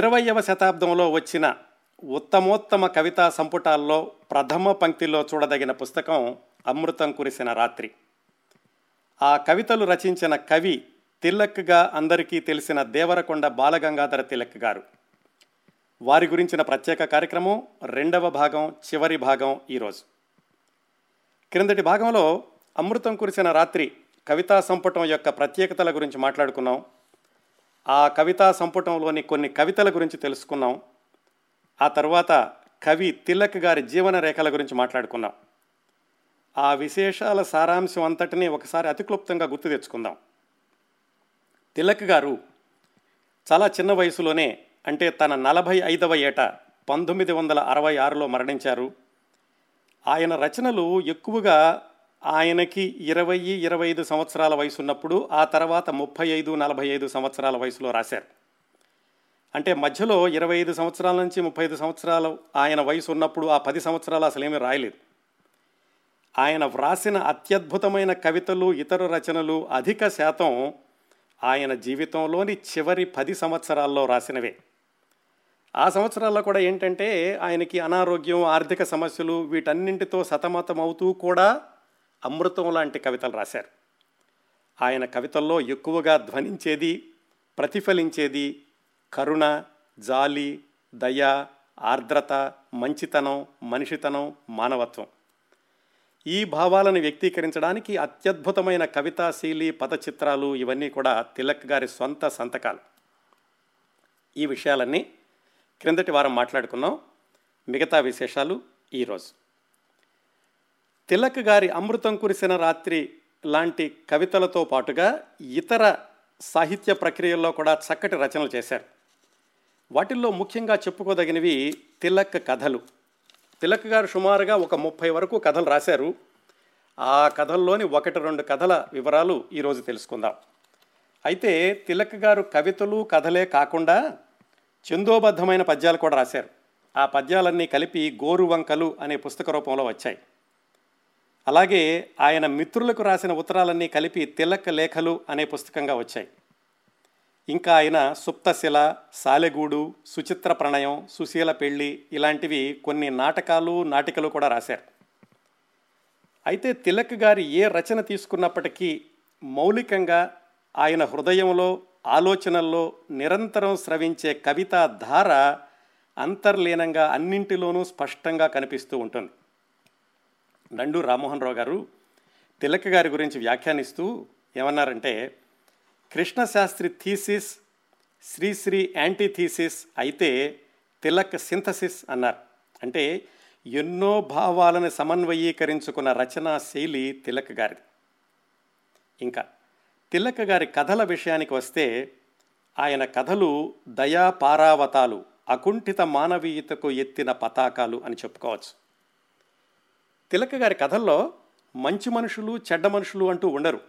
20వ శతాబ్దంలో వచ్చిన ఉత్తమోత్తమ కవితా సంపుటాల్లో ప్రథమ పంక్తిలో చూడదగిన పుస్తకం అమృతం కురిసిన రాత్రి. ఆ కవితలు రచించిన కవి తిలక్గా అందరికీ తెలిసిన దేవరకొండ బాలగంగాధర తిలక్ గారు. వారి గురించిన ప్రత్యేక కార్యక్రమం 2వ భాగం చివరి భాగం ఈరోజు. క్రిందటి భాగంలో అమృతం కురిసిన రాత్రి కవితా సంపుటం యొక్క ప్రత్యేకతల గురించి మాట్లాడుకున్నాం. ఆ కవితా సంపుటంలోని కొన్ని కవితల గురించి తెలుసుకున్నాం. ఆ తర్వాత కవి తిలక్ గారి జీవన రేఖల గురించి మాట్లాడుకున్నాం. ఆ విశేషాల సారాంశం అంతటినీ ఒకసారి అతిక్లుప్తంగా గుర్తు తెచ్చుకుందాం. తిలక్ గారు చాలా చిన్న వయసులోనే, అంటే తన 45వ ఏట 1966లో మరణించారు. ఆయన రచనలు ఎక్కువగా ఆయనకి 20-25 సంవత్సరాల వయసు ఉన్నప్పుడు, ఆ తర్వాత 35-45 సంవత్సరాల వయసులో రాశారు. అంటే మధ్యలో 25 సంవత్సరాల నుంచి 35 సంవత్సరాలు ఆయన వయసు ఉన్నప్పుడు ఆ 10 సంవత్సరాలు అసలేమీ రాయలేదు. ఆయన వ్రాసిన అత్యద్భుతమైన కవితలు, ఇతర రచనలు అధిక శాతం ఆయన జీవితంలోని చివరి 10 సంవత్సరాల్లో రాసినవే. ఆ సంవత్సరాల్లో కూడా ఏంటంటే ఆయనకి అనారోగ్యం, ఆర్థిక సమస్యలు వీటన్నింటితో సతమతమవుతూ కూడా అమృతం లాంటి కవితలు రాశారు. ఆయన కవితల్లో ఎక్కువగా ధ్వనించేది, ప్రతిఫలించేది కరుణ, జాలి, దయ, ఆర్ద్రత, మంచితనం, మనిషితనం, మానవత్వం. ఈ భావాలను వ్యక్తీకరించడానికి అత్యద్భుతమైన కవితాశైలి, పదచిత్రాలు ఇవన్నీ కూడా తిలక్ గారి సొంత సంతకాలు. ఈ విషయాలన్నీ క్రిందటి వారం మాట్లాడుకున్నాం. మిగతా విశేషాలు ఈరోజు. తిలక్ గారి అమృతం కురిసిన రాత్రి లాంటి కవితలతో పాటుగా ఇతర సాహిత్య ప్రక్రియల్లో కూడా చక్కటి రచనలు చేశారు. వాటిల్లో ముఖ్యంగా చెప్పుకోదగినవి తిలక్ కథలు. తిలక్ గారు సుమారుగా ఒక 30 వరకు కథలు రాశారు. ఆ కథల్లోని 1-2 కథల వివరాలు ఈరోజు తెలుసుకుందాం. అయితే తిలక్ గారు కవితలు, కథలే కాకుండా ఛందోబద్ధమైన పద్యాలు కూడా రాశారు. ఆ పద్యాలన్నీ కలిపి గోరు వంకలు అనే పుస్తక రూపంలో వచ్చాయి. అలాగే ఆయన మిత్రులకు రాసిన ఉత్తరాలన్నీ కలిపి తిలక్ లేఖలు అనే పుస్తకంగా వచ్చాయి. ఇంకా ఆయన సుప్తశీల, సాలెగూడు, సుచిత్ర ప్రణయం, సుశీల పెళ్లి ఇలాంటివి కొన్ని నాటకాలు, నాటికలు కూడా రాశారు. అయితే తిలక్ గారి ఏ రచన తీసుకున్నప్పటికీ మౌలికంగా ఆయన హృదయంలో, ఆలోచనల్లో నిరంతరం స్రవించే కవితా ధార అంతర్లీనంగా అన్నింటిలోనూ స్పష్టంగా కనిపిస్తూ ఉంటుంది. నండు రామ్మోహన్ రావు గారు తిలక్ గారి గురించి వ్యాఖ్యానిస్తూ ఏమన్నారంటే, Krishnasastri thesis, Sri Sri antithesis అయితే తిలక్ సింథసిస్ అన్నారు. అంటే ఎన్నో భావాలను సమన్వయీకరించుకున్న రచనా శైలి తిలక్ గారిది. ఇంకా తిలక్ గారి కథల విషయానికి వస్తే ఆయన కథలు దయా పారావతాలు, అకుంఠిత మానవీయతకు ఎత్తిన పతాకాలు అని చెప్పుకోవచ్చు. తిలక్ గారి కథల్లో మంచి మనుషులు, చెడ్డ మనుషులు అంటూ ఉండరు.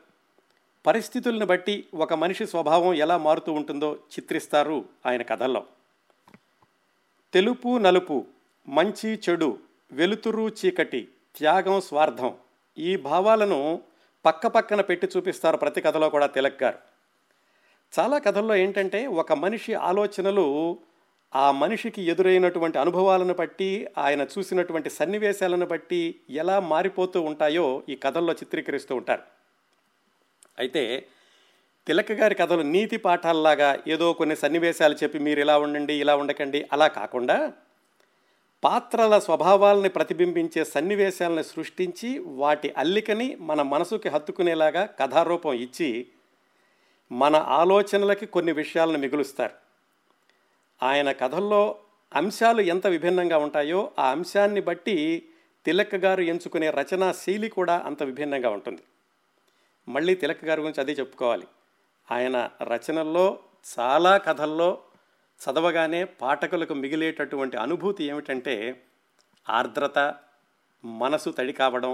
పరిస్థితులను బట్టి ఒక మనిషి స్వభావం ఎలా మారుతూ ఉంటుందో చిత్రిస్తారు ఆయన కథల్లో. తెలుపు నలుపు, మంచి చెడు, వెలుతురు చీకటి, త్యాగం స్వార్థం ఈ భావాలను పక్కపక్కన పెట్టి చూపిస్తారు ప్రతి కథలో కూడా తిలక్ గారు. చాలా కథల్లో ఏంటంటే ఒక మనిషి ఆలోచనలు ఆ మనిషికి ఎదురైనటువంటి అనుభవాలను బట్టి, ఆయన చూసినటువంటి సన్నివేశాలను బట్టి ఎలా మారిపోతూ ఉంటాయో ఈ కథల్లో చిత్రీకరిస్తూ ఉంటారు. అయితే తిలక్ గారి కథలు నీతి పాఠాలలాగా ఏదో కొన్ని సన్నివేశాలు చెప్పి మీరు ఇలా ఉండండి, ఇలా ఉండకండి అలా కాకుండా పాత్రల స్వభావాలని ప్రతిబింబించే సన్నివేశాలను సృష్టించి వాటి అల్లికని మన మనసుకి హత్తుకునేలాగా కథారూపం ఇచ్చి మన ఆలోచనలకి కొన్ని విషయాలను మిగులుస్తారు. ఆయన కథల్లో అంశాలు ఎంత విభిన్నంగా ఉంటాయో ఆ అంశాన్ని బట్టి తిలక్ గారు ఎంచుకునే రచనా శైలి కూడా అంత విభిన్నంగా ఉంటుంది. మళ్ళీ తిలక్ గారి గురించి అదే చెప్పుకోవాలి. ఆయన రచనల్లో చాలా కథల్లో చదవగానే పాఠకులకు మిగిలేటటువంటి అనుభూతి ఏమిటంటే ఆర్ద్రత, మనసు తడి కావడం,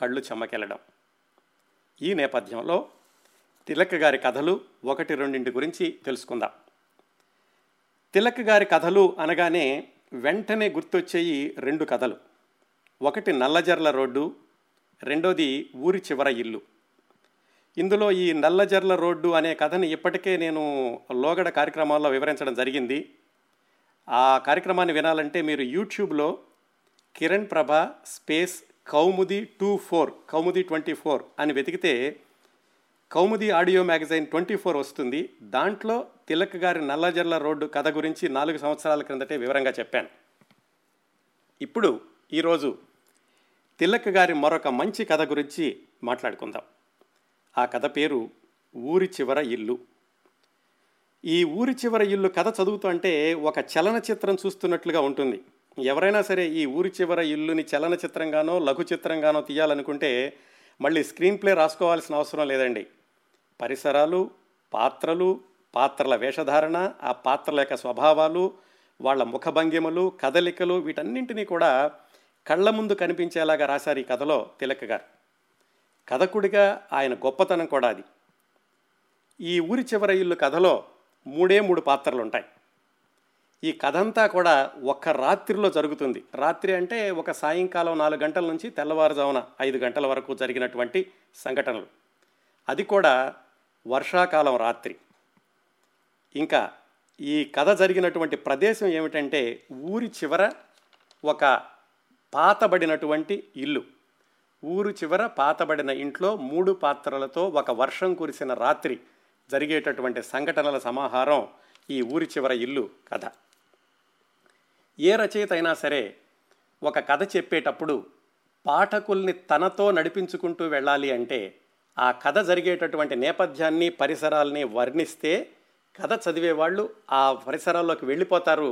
కళ్ళు చెమ్మకెళ్ళడం. ఈ నేపథ్యంలో తిలక్ గారి కథలు 1-2 గురించి తెలుసుకుందాం. తిలక్ గారి కథలు అనగానే వెంటనే గుర్తొచ్చేయి 2 కథలు. ఒకటి నల్లజర్ల రోడ్డు, 2వది ఊరి చివర ఇల్లు. ఇందులో ఈ నల్లజర్ల రోడ్డు అనే కథని ఇప్పటికే నేను లోగడ కార్యక్రమాల్లో వివరించడం జరిగింది. ఆ కార్యక్రమాన్ని వినాలంటే మీరు యూట్యూబ్లో కిరణ్ ప్రభా స్పేస్ కౌముది 24 అని వెతికితే కౌముది ఆడియో మ్యాగజైన్ 24 వస్తుంది. దాంట్లో తిలక్ గారి నల్లజర్ల రోడ్డు కథ గురించి 4 సంవత్సరాల క్రిందటే వివరంగా చెప్పాను. ఇప్పుడు ఈరోజు తిలక్ గారి మరొక మంచి కథ గురించి మాట్లాడుకుందాం. ఆ కథ పేరు ఊరి చివర ఇల్లు. ఈ ఊరి చివర ఇల్లు కథ చదువుతుంటే ఒక చలనచిత్రం చూస్తున్నట్లుగా ఉంటుంది. ఎవరైనా సరే ఈ ఊరి చివర ఇల్లుని చలనచిత్రంగానో లఘు చిత్రంగానో తీయాలనుకుంటే మళ్ళీ స్క్రీన్ ప్లే రాసుకోవాల్సిన అవసరం లేదండి. పరిసరాలు, పాత్రలు, పాత్రల వేషధారణ, ఆ పాత్రల యొక్క స్వభావాలు, వాళ్ళ ముఖభంగిమలు, కదలికలు, వీటన్నింటినీ కూడా కళ్ళ ముందు కనిపించేలాగా రాశారు ఈ కథలో తిలక్ గారు. కథకుడిగా ఆయన గొప్పతనం కూడా అది. ఈ ఊరి చివర ఇల్లు కథలో 3 పాత్రలు ఉంటాయి. ఈ కథ అంతా కూడా ఒక్క రాత్రిలో జరుగుతుంది. రాత్రి అంటే ఒక సాయంకాలం 4 గంటల నుంచి తెల్లవారుజామున 5 గంటల వరకు జరిగినటువంటి సంఘటనలు. అది కూడా వర్షాకాలం రాత్రి. ఇంకా ఈ కథ జరిగినటువంటి ప్రదేశం ఏమిటంటే ఊరి చివర ఒక పాతబడినటువంటి ఇల్లు. ఊరు చివర పాతబడిన ఇంట్లో 3 పాత్రలతో ఒక వర్షం కురిసిన రాత్రి జరిగేటటువంటి సంఘటనల సమాహారం ఈ ఊరి చివర ఇల్లు కథ. ఏ రచయిత అయినా సరే ఒక కథ చెప్పేటప్పుడు పాఠకుల్ని తనతో నడిపించుకుంటూ వెళ్ళాలి అంటే ఆ కథ జరిగేటటువంటి నేపథ్యాన్ని, పరిసరాల్ని వర్ణిస్తే కథ చదివేవాళ్ళు ఆ పరిసరాల్లోకి వెళ్ళిపోతారు.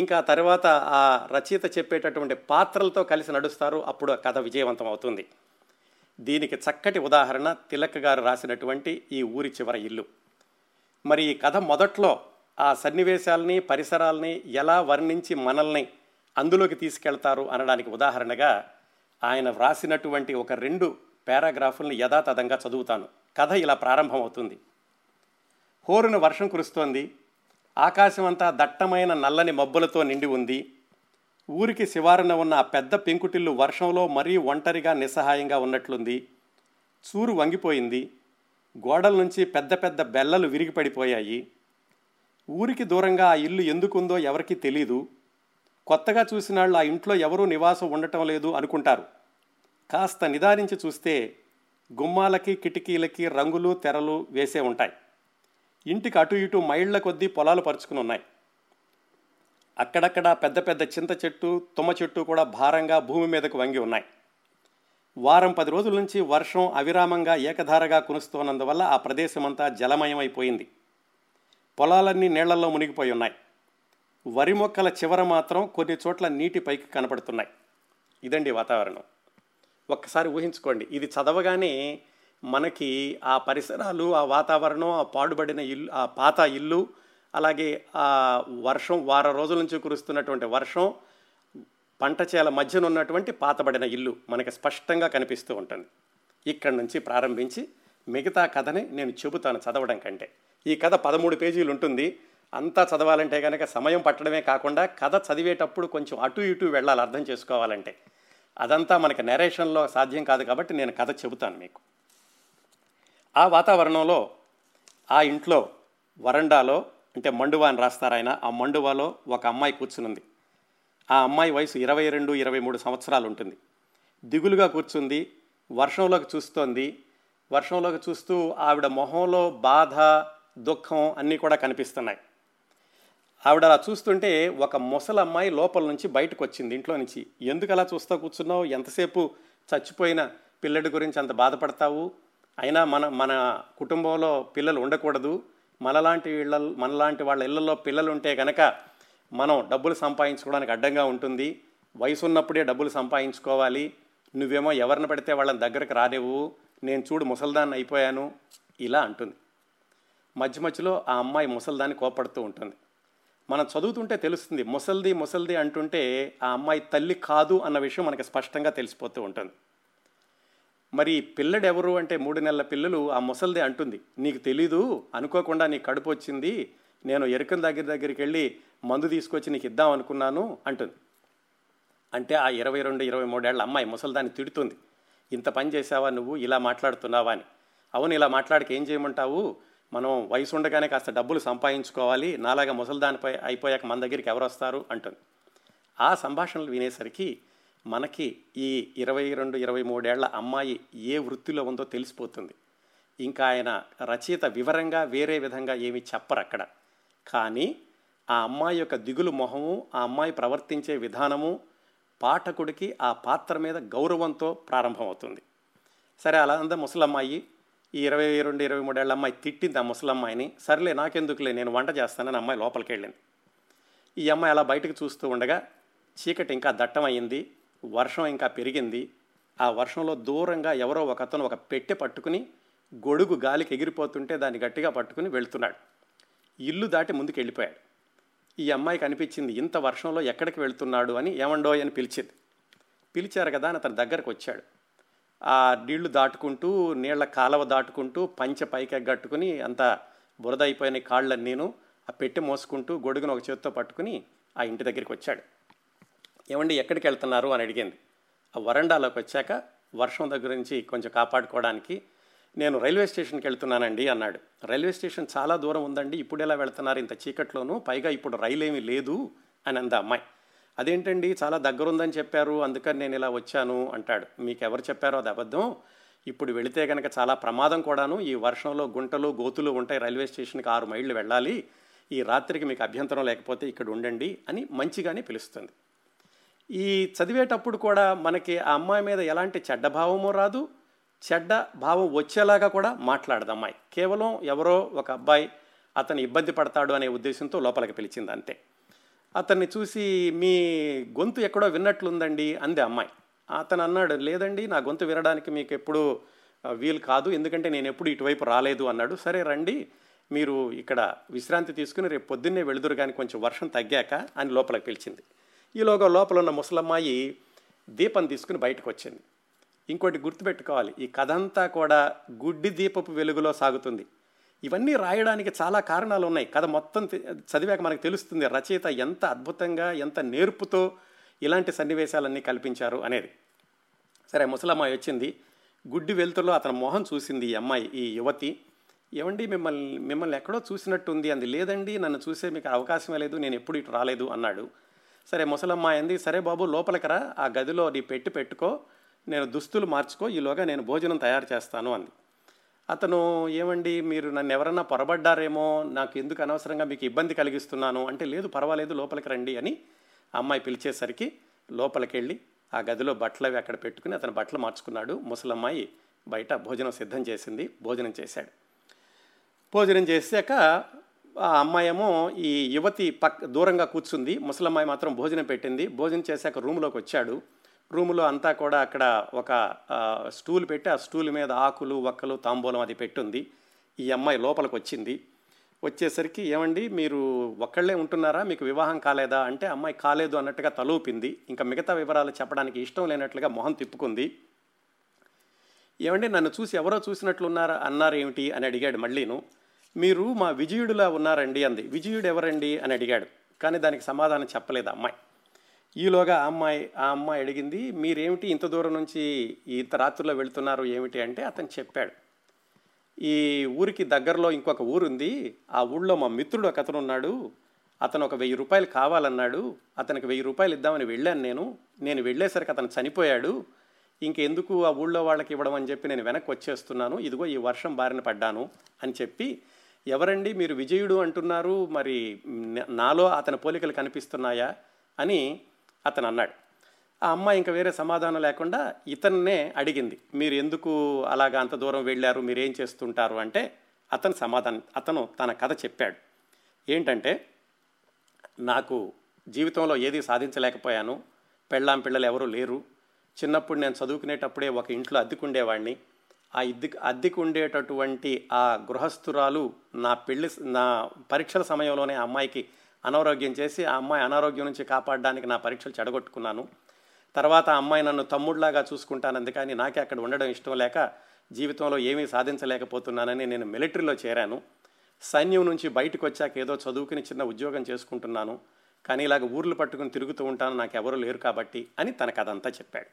ఇంకా తర్వాత ఆ రచయిత చెప్పేటటువంటి పాత్రలతో కలిసి నడుస్తారు. అప్పుడు ఆ కథ విజయవంతం అవుతుంది. దీనికి చక్కటి ఉదాహరణ తిలక్ గారు రాసినటువంటి ఈ ఊరి చివర ఇల్లు. మరి ఈ కథ మొదట్లో ఆ సన్నివేశాలని, పరిసరాలని ఎలా వర్ణించి మనల్ని అందులోకి తీసుకెళ్తారు అనడానికి ఉదాహరణగా ఆయన వ్రాసినటువంటి ఒక 2 పేరాగ్రాఫులను యథాతథంగా చదువుతాను. కథ ఇలా ప్రారంభమవుతుంది. హోరున వర్షం కురుస్తోంది. ఆకాశం అంతా దట్టమైన నల్లని మబ్బులతో నిండి ఉంది. ఊరికి శివారున ఉన్న ఆ పెద్ద పెంకుటిల్లు వర్షంలో మరీ ఒంటరిగా, నిస్సహాయంగా ఉన్నట్లుంది. చూరు వంగిపోయింది. గోడల నుంచి పెద్ద పెద్ద బెల్లలు విరిగిపడిపోయాయి. ఊరికి దూరంగా ఆ ఇల్లు ఎందుకుందో ఎవరికీ తెలీదు. కొత్తగా చూసిన వాళ్ళు ఆ ఇంట్లో ఎవరూ నివాసం ఉండటం లేదు అనుకుంటారు. కాస్త నిదానించి చూస్తే గుమ్మాలకి, కిటికీలకి రంగులు, తెరలు వేసే ఉంటాయి. ఇంటికి అటు ఇటు మైళ్ళ కొద్దీ పొలాలు పరుచుకుని ఉన్నాయి. అక్కడక్కడ పెద్ద పెద్ద చింత చెట్టు, తుమ్మ చెట్టు కూడా భారంగా భూమి మీదకు వంగి ఉన్నాయి. 10 రోజుల నుంచి వర్షం అవిరామంగా, ఏకధారగా కురుస్తున్నందువల్ల ఆ ప్రదేశమంతా జలమయమైపోయింది. పొలాలన్నీ నీళ్లలో మునిగిపోయి ఉన్నాయి. వరి మొక్కల చివర మాత్రం కొన్ని చోట్ల నీటి పైకి కనపడుతున్నాయి. ఇదండి వాతావరణం. ఒక్కసారి ఊహించుకోండి. ఇది చదవగానే మనకి ఆ పరిసరాలు, ఆ వాతావరణం, ఆ పాడుబడిన ఇల్లు, ఆ పాత ఇల్లు, అలాగే ఆ వర్షం, 10 రోజుల నుంచి కురుస్తున్నటువంటి వర్షం, పంట చేల మధ్యన ఉన్నటువంటి పాతబడిన ఇల్లు మనకి స్పష్టంగా కనిపిస్తూ ఉంటుంది. ఇక్కడి నుంచి ప్రారంభించి మిగతా కథని నేను చెబుతాను చదవడం కంటే. ఈ కథ 13 పేజీలు ఉంటుంది. అంతా చదవాలంటే కనుక సమయం పట్టడమే కాకుండా కథ చదివేటప్పుడు కొంచెం అటు ఇటు వెళ్ళాలి, అర్థం చేసుకోవాలంటే. అదంతా మనకి నెరేషన్లో సాధ్యం కాదు కాబట్టి నేను కథ చెబుతాను మీకు. ఆ వాతావరణంలో ఆ ఇంట్లో వరండాలో, అంటే మండువా అని రాస్తారు ఆయన, ఆ మండువాలో ఒక అమ్మాయి కూర్చునుంది. ఆ అమ్మాయి వయసు 22-23 సంవత్సరాలు ఉంటుంది. దిగులుగా కూర్చుంది. వర్షంలోకి చూస్తోంది. వర్షంలోకి చూస్తూ ఆవిడ మొహంలో బాధ, దుఃఖం అన్నీ కూడా కనిపిస్తున్నాయి. ఆవిడ అలా చూస్తుంటే ఒక ముసలమ్మాయి లోపల నుంచి బయటకు వచ్చింది, ఇంట్లో నుంచి. ఎందుకు అలా చూస్తూ కూర్చున్నావు? ఎంతసేపు చచ్చిపోయిన పిల్లడి గురించి అంత బాధపడతావు? అయినా మన కుటుంబంలో పిల్లలు ఉండకూడదు. మనలాంటి వాళ్ళ ఇళ్లలో పిల్లలు ఉంటే కనుక మనం డబ్బులు సంపాదించుకోవడానికి అడ్డంగా ఉంటుంది. వయసు ఉన్నప్పుడే డబ్బులు సంపాదించుకోవాలి. నువ్వేమో ఎవరిని పడితే వాళ్ళని దగ్గరకు రానివ్వు. నేను చూడు ముసల్దాన్ని అయిపోయాను, ఇలా అంటుంది. మధ్య మధ్యలో ఆ అమ్మాయి ముసల్దాన్ని కోపడుతూ ఉంటుంది. మనం చదువుతుంటే తెలుస్తుంది. ముసల్ది అంటుంటే ఆ అమ్మాయి తల్లి కాదు అన్న విషయం మనకి స్పష్టంగా తెలిసిపోతూ ఉంటుంది. మరి పిల్లడు ఎవరు అంటే 3 నెలల పిల్లలు. ఆ ముసల్దే అంటుంది, నీకు తెలీదు, అనుకోకుండా నీకు కడుపు వచ్చింది, నేను ఎరుకల దగ్గరికి వెళ్ళి మందు తీసుకొచ్చి నీకు ఇద్దాం అనుకున్నాను అంటుంది. అంటే ఆ 22-23 ఏళ్ల అమ్మాయి ముసల్దాన్ని తిడుతుంది. ఇంత పని చేసావా నువ్వు, ఇలా మాట్లాడుతున్నావా అని. అవును, ఇలా మాట్లాడికి ఏం చేయమంటావు, మనం వయసు ఉండగానే కాస్త డబ్బులు సంపాదించుకోవాలి, నాలాగా ముసలిదానిపై అయిపోయాక మన దగ్గరికి ఎవరు వస్తారు అంటుంది. ఆ సంభాషణలు వినేసరికి మనకి ఈ 22-23 ఏళ్ల అమ్మాయి ఏ వృత్తిలో ఉందో తెలిసిపోతుంది. ఇంకా ఆయన రచయిత వివరంగా వేరే విధంగా ఏమీ చెప్పరు అక్కడ. కానీ ఆ అమ్మాయి యొక్క దిగులు మొహము, ఆ అమ్మాయి ప్రవర్తించే విధానము పాఠకుడికి ఆ పాత్ర మీద గౌరవంతో ప్రారంభమవుతుంది. సరే, అలా అంద ముసలమ్మాయి, ఈ 22-23 ఏళ్ళ అమ్మాయి తిట్టింది ఆ ముసలమ్మాయిని. సర్లే నాకెందుకులే నేను వంట చేస్తానని అమ్మాయి లోపలికి వెళ్ళింది. ఈ అమ్మాయి అలా బయటకు చూస్తూ ఉండగా చీకటి ఇంకా దట్టమయ్యింది, వర్షం ఇంకా పెరిగింది. ఆ వర్షంలో దూరంగా ఎవరో ఒక అతను ఒక పెట్టె పట్టుకుని గొడుగు గాలికి ఎగిరిపోతుంటే దాన్ని గట్టిగా పట్టుకుని వెళ్తున్నాడు. ఇల్లు దాటి ముందుకు వెళ్ళిపోయాడు. ఈ అమ్మాయి కనిపించింది, ఇంత వర్షంలో ఎక్కడికి వెళ్తున్నాడు అని. ఏమండోయ్ అని పిలిచింది. పిలిచారు కదా అని అతని దగ్గరకు వచ్చాడు. ఆ నీళ్లు దాటుకుంటూ, నీళ్ల కాలవ దాటుకుంటూ, పంచె పైకెగ్గట్టుకుని, అంత బురద అయిపోయిన కాళ్ళని నేను ఆ పెట్టె మోసుకుంటూ గొడుగును ఒక చేతితో పట్టుకుని ఆ ఇంటి దగ్గరికి వచ్చాడు. ఏమండి ఎక్కడికి వెళ్తున్నారు అని అడిగింది. ఆ వరండాలోకి వచ్చాక వర్షం దగ్గర నుంచి కొంచెం కాపాడుకోవడానికి నేను రైల్వే స్టేషన్కి వెళ్తున్నానండి అన్నాడు. రైల్వే స్టేషన్ చాలా దూరం ఉందండి, ఇప్పుడు ఎలా వెళ్తున్నారు ఇంత చీకట్లోనూ, పైగా ఇప్పుడు రైలు ఏమీ లేదు అని అంది అమ్మాయి. అదేంటండి చాలా దగ్గర ఉందని చెప్పారు అందుకని నేను ఇలా వచ్చాను అంటాడు. మీకు ఎవరు చెప్పారో అది అబద్ధం, ఇప్పుడు వెళితే కనుక చాలా ప్రమాదం కూడాను, ఈ వర్షంలో గుంటలు గోతులు ఉంటాయి, రైల్వే స్టేషన్కి 6 మైళ్ళు వెళ్ళాలి, ఈ రాత్రికి మీకు అభ్యంతరం లేకపోతే ఇక్కడ ఉండండి అని మంచిగానే పిలుస్తుంది. ఈ చదివేటప్పుడు కూడా మనకి ఆ అమ్మాయి మీద ఎలాంటి చెడ్డ భావమో రాదు, చెడ్డ భావం వచ్చేలాగా కూడా మాట్లాడదు అమ్మాయి. కేవలం ఎవరో ఒక అబ్బాయి అతను ఇబ్బంది పడతాడు అనే ఉద్దేశంతో లోపలికి పిలిచింది అంతే. అతన్ని చూసి మీ గొంతు ఎక్కడో విన్నట్లుందండి అంది అమ్మాయి. అతను అన్నాడు, లేదండి నా గొంతు వినడానికి మీకు ఎప్పుడు వీలు కాదు, ఎందుకంటే నేను ఎప్పుడు ఇటువైపు రాలేదు అన్నాడు. సరే రండి మీరు ఇక్కడ విశ్రాంతి తీసుకుని రేపు పొద్దున్నే వెళుదురు కానీ కొంచెం వర్షం తగ్గాక అని లోపలికి పిలిచింది. ఈలోగా లోపల ఉన్న ముసలమ్మాయి దీపం తీసుకుని బయటకు వచ్చింది. ఇంకోటి గుర్తుపెట్టుకోవాలి, ఈ కథ అంతా కూడా గుడ్డి దీపపు వెలుగులో సాగుతుంది. ఇవన్నీ రాయడానికి చాలా కారణాలు ఉన్నాయి. కథ మొత్తం చదివాక మనకు తెలుస్తుంది రచయిత ఎంత అద్భుతంగా ఎంత నేర్పుతో ఇలాంటి సన్నివేశాలన్నీ కల్పించారు అనేది. సరే, ముసలమ్మాయి వచ్చింది. గుడ్డి వెలుతురులో అతని మొహం చూసింది ఈ అమ్మాయి, ఈ యువతి. ఏమండి మిమ్మల్ని ఎక్కడో చూసినట్టుంది అంది. లేదండి నన్ను చూసే మీకు అవకాశమే లేదు, నేను ఎప్పుడు ఇటు రాలేదు అన్నాడు. సరే, ముసలమ్మాయి అంది, సరే బాబు లోపలికి రా, ఆ గదిలో నీ పెట్టి పెట్టుకో, నేను దుస్తులు మార్చుకో, ఈలోగా నేను భోజనం తయారు చేస్తాను అంది. అతను ఏమండి మీరు నన్ను ఎవరన్నా పొరబడ్డారేమో, నాకు ఎందుకు అనవసరంగా మీకు ఇబ్బంది కలిగిస్తున్నాను అంటే, లేదు పర్వాలేదు లోపలికి రండి అని అమ్మాయి పిలిచేసరికి లోపలికి వెళ్ళి ఆ గదిలో బట్టలు అవి అక్కడ పెట్టుకుని అతను బట్టలు మార్చుకున్నాడు. ముసలమ్మాయి బయట భోజనం సిద్ధం చేసింది. భోజనం చేశాడు. భోజనం చేశాక ఆ అమ్మాయేమో ఈ యువతి దూరంగా కూర్చుంది, ముసలమ్మాయి మాత్రం భోజనం పెట్టింది. భోజనం చేశాక రూమ్లోకి వచ్చాడు. రూములో అంతా కూడా అక్కడ ఒక స్టూల్ పెట్టి ఆ స్టూల్ మీద ఆకులు వక్కలు తాంబూలం అది పెట్టుంది. ఈ అమ్మాయి లోపలికి వచ్చింది. వచ్చేసరికి ఏమండి మీరు ఒక్కళ్ళే ఉంటున్నారా, మీకు వివాహం కాలేదా అంటే అమ్మాయి కాలేదు అన్నట్టుగా తలూపింది. ఇంకా మిగతా వివరాలు చెప్పడానికి ఇష్టం లేనట్లుగా మొహం తిప్పుకుంది. ఏమండి నన్ను చూసి ఎవరో చూసినట్లున్నారా అన్నారేమిటి అని అడిగాడు మళ్ళీను. మీరు మా విజయుడులా ఉన్నారండి అంది. విజయుడు ఎవరండి అని అడిగాడు, కానీ దానికి సమాధానం చెప్పలేదు అమ్మాయి. ఈలోగా ఆ అమ్మాయి అడిగింది, మీరేమిటి ఇంత దూరం నుంచి ఇంత రాత్రుల్లో వెళుతున్నారు ఏమిటి అంటే అతను చెప్పాడు, ఈ ఊరికి దగ్గరలో ఇంకొక ఊరుంది, ఆ ఊళ్ళో మా మిత్రుడు ఒక అతను ఉన్నాడు, అతను ఒక 1000 రూపాయలు కావాలన్నాడు, అతనికి 1000 రూపాయలు ఇద్దామని వెళ్ళాను, నేను వెళ్ళేసరికి అతను చనిపోయాడు, ఇంకెందుకు ఆ ఊళ్ళో వాళ్ళకి ఇవ్వడం అని చెప్పి నేను వెనక్కి వచ్చేస్తున్నాను, ఇదిగో ఈ వర్షం బారిన పడ్డాను అని చెప్పి. ఎవరండి మీరు విజయుడు అంటున్నారు, మరి నాలో అతని పోలికలు కనిపిస్తున్నాయా అని అతను అన్నాడు. ఆ అమ్మాయి ఇంకా వేరే సమాధానం లేకుండా ఇతన్నే అడిగింది, మీరు ఎందుకు అలాగా అంత దూరం వెళ్ళారు, మీరేం చేస్తుంటారు అంటే అతను తన కథ చెప్పాడు. ఏంటంటే నాకు జీవితంలో ఏది సాధించలేకపోయాను, పెళ్ళాం పిల్లలు ఎవరూ లేరు, చిన్నప్పుడు నేను చదువుకునేటప్పుడే ఒక ఇంట్లో అద్దెకుండేవాడిని, ఆ అద్దెకుండేటటువంటి ఆ గృహస్థురాలు నా పరీక్షల సమయంలోనే ఆ అమ్మాయికి అనారోగ్యం చేసి ఆ అమ్మాయి అనారోగ్యం నుంచి కాపాడడానికి నా పరీక్షలు చెడగొట్టుకున్నాను, తర్వాత ఆ అమ్మాయి నన్ను తమ్ముడిలాగా చూసుకుంటాను అందుకని నాకే అక్కడ ఉండడం ఇష్టం లేక జీవితంలో ఏమీ సాధించలేకపోతున్నానని నేను మిలిటరీలో చేరాను, సైన్యం నుంచి బయటకు వచ్చాక ఏదో చదువుకుని చిన్న ఉద్యోగం చేసుకుంటున్నాను, కానీ ఇలాగ ఊర్లు పట్టుకుని తిరుగుతూ ఉంటాను, నాకు ఎవరూ లేరు కాబట్టి అని తనకు అదంతా చెప్పాడు.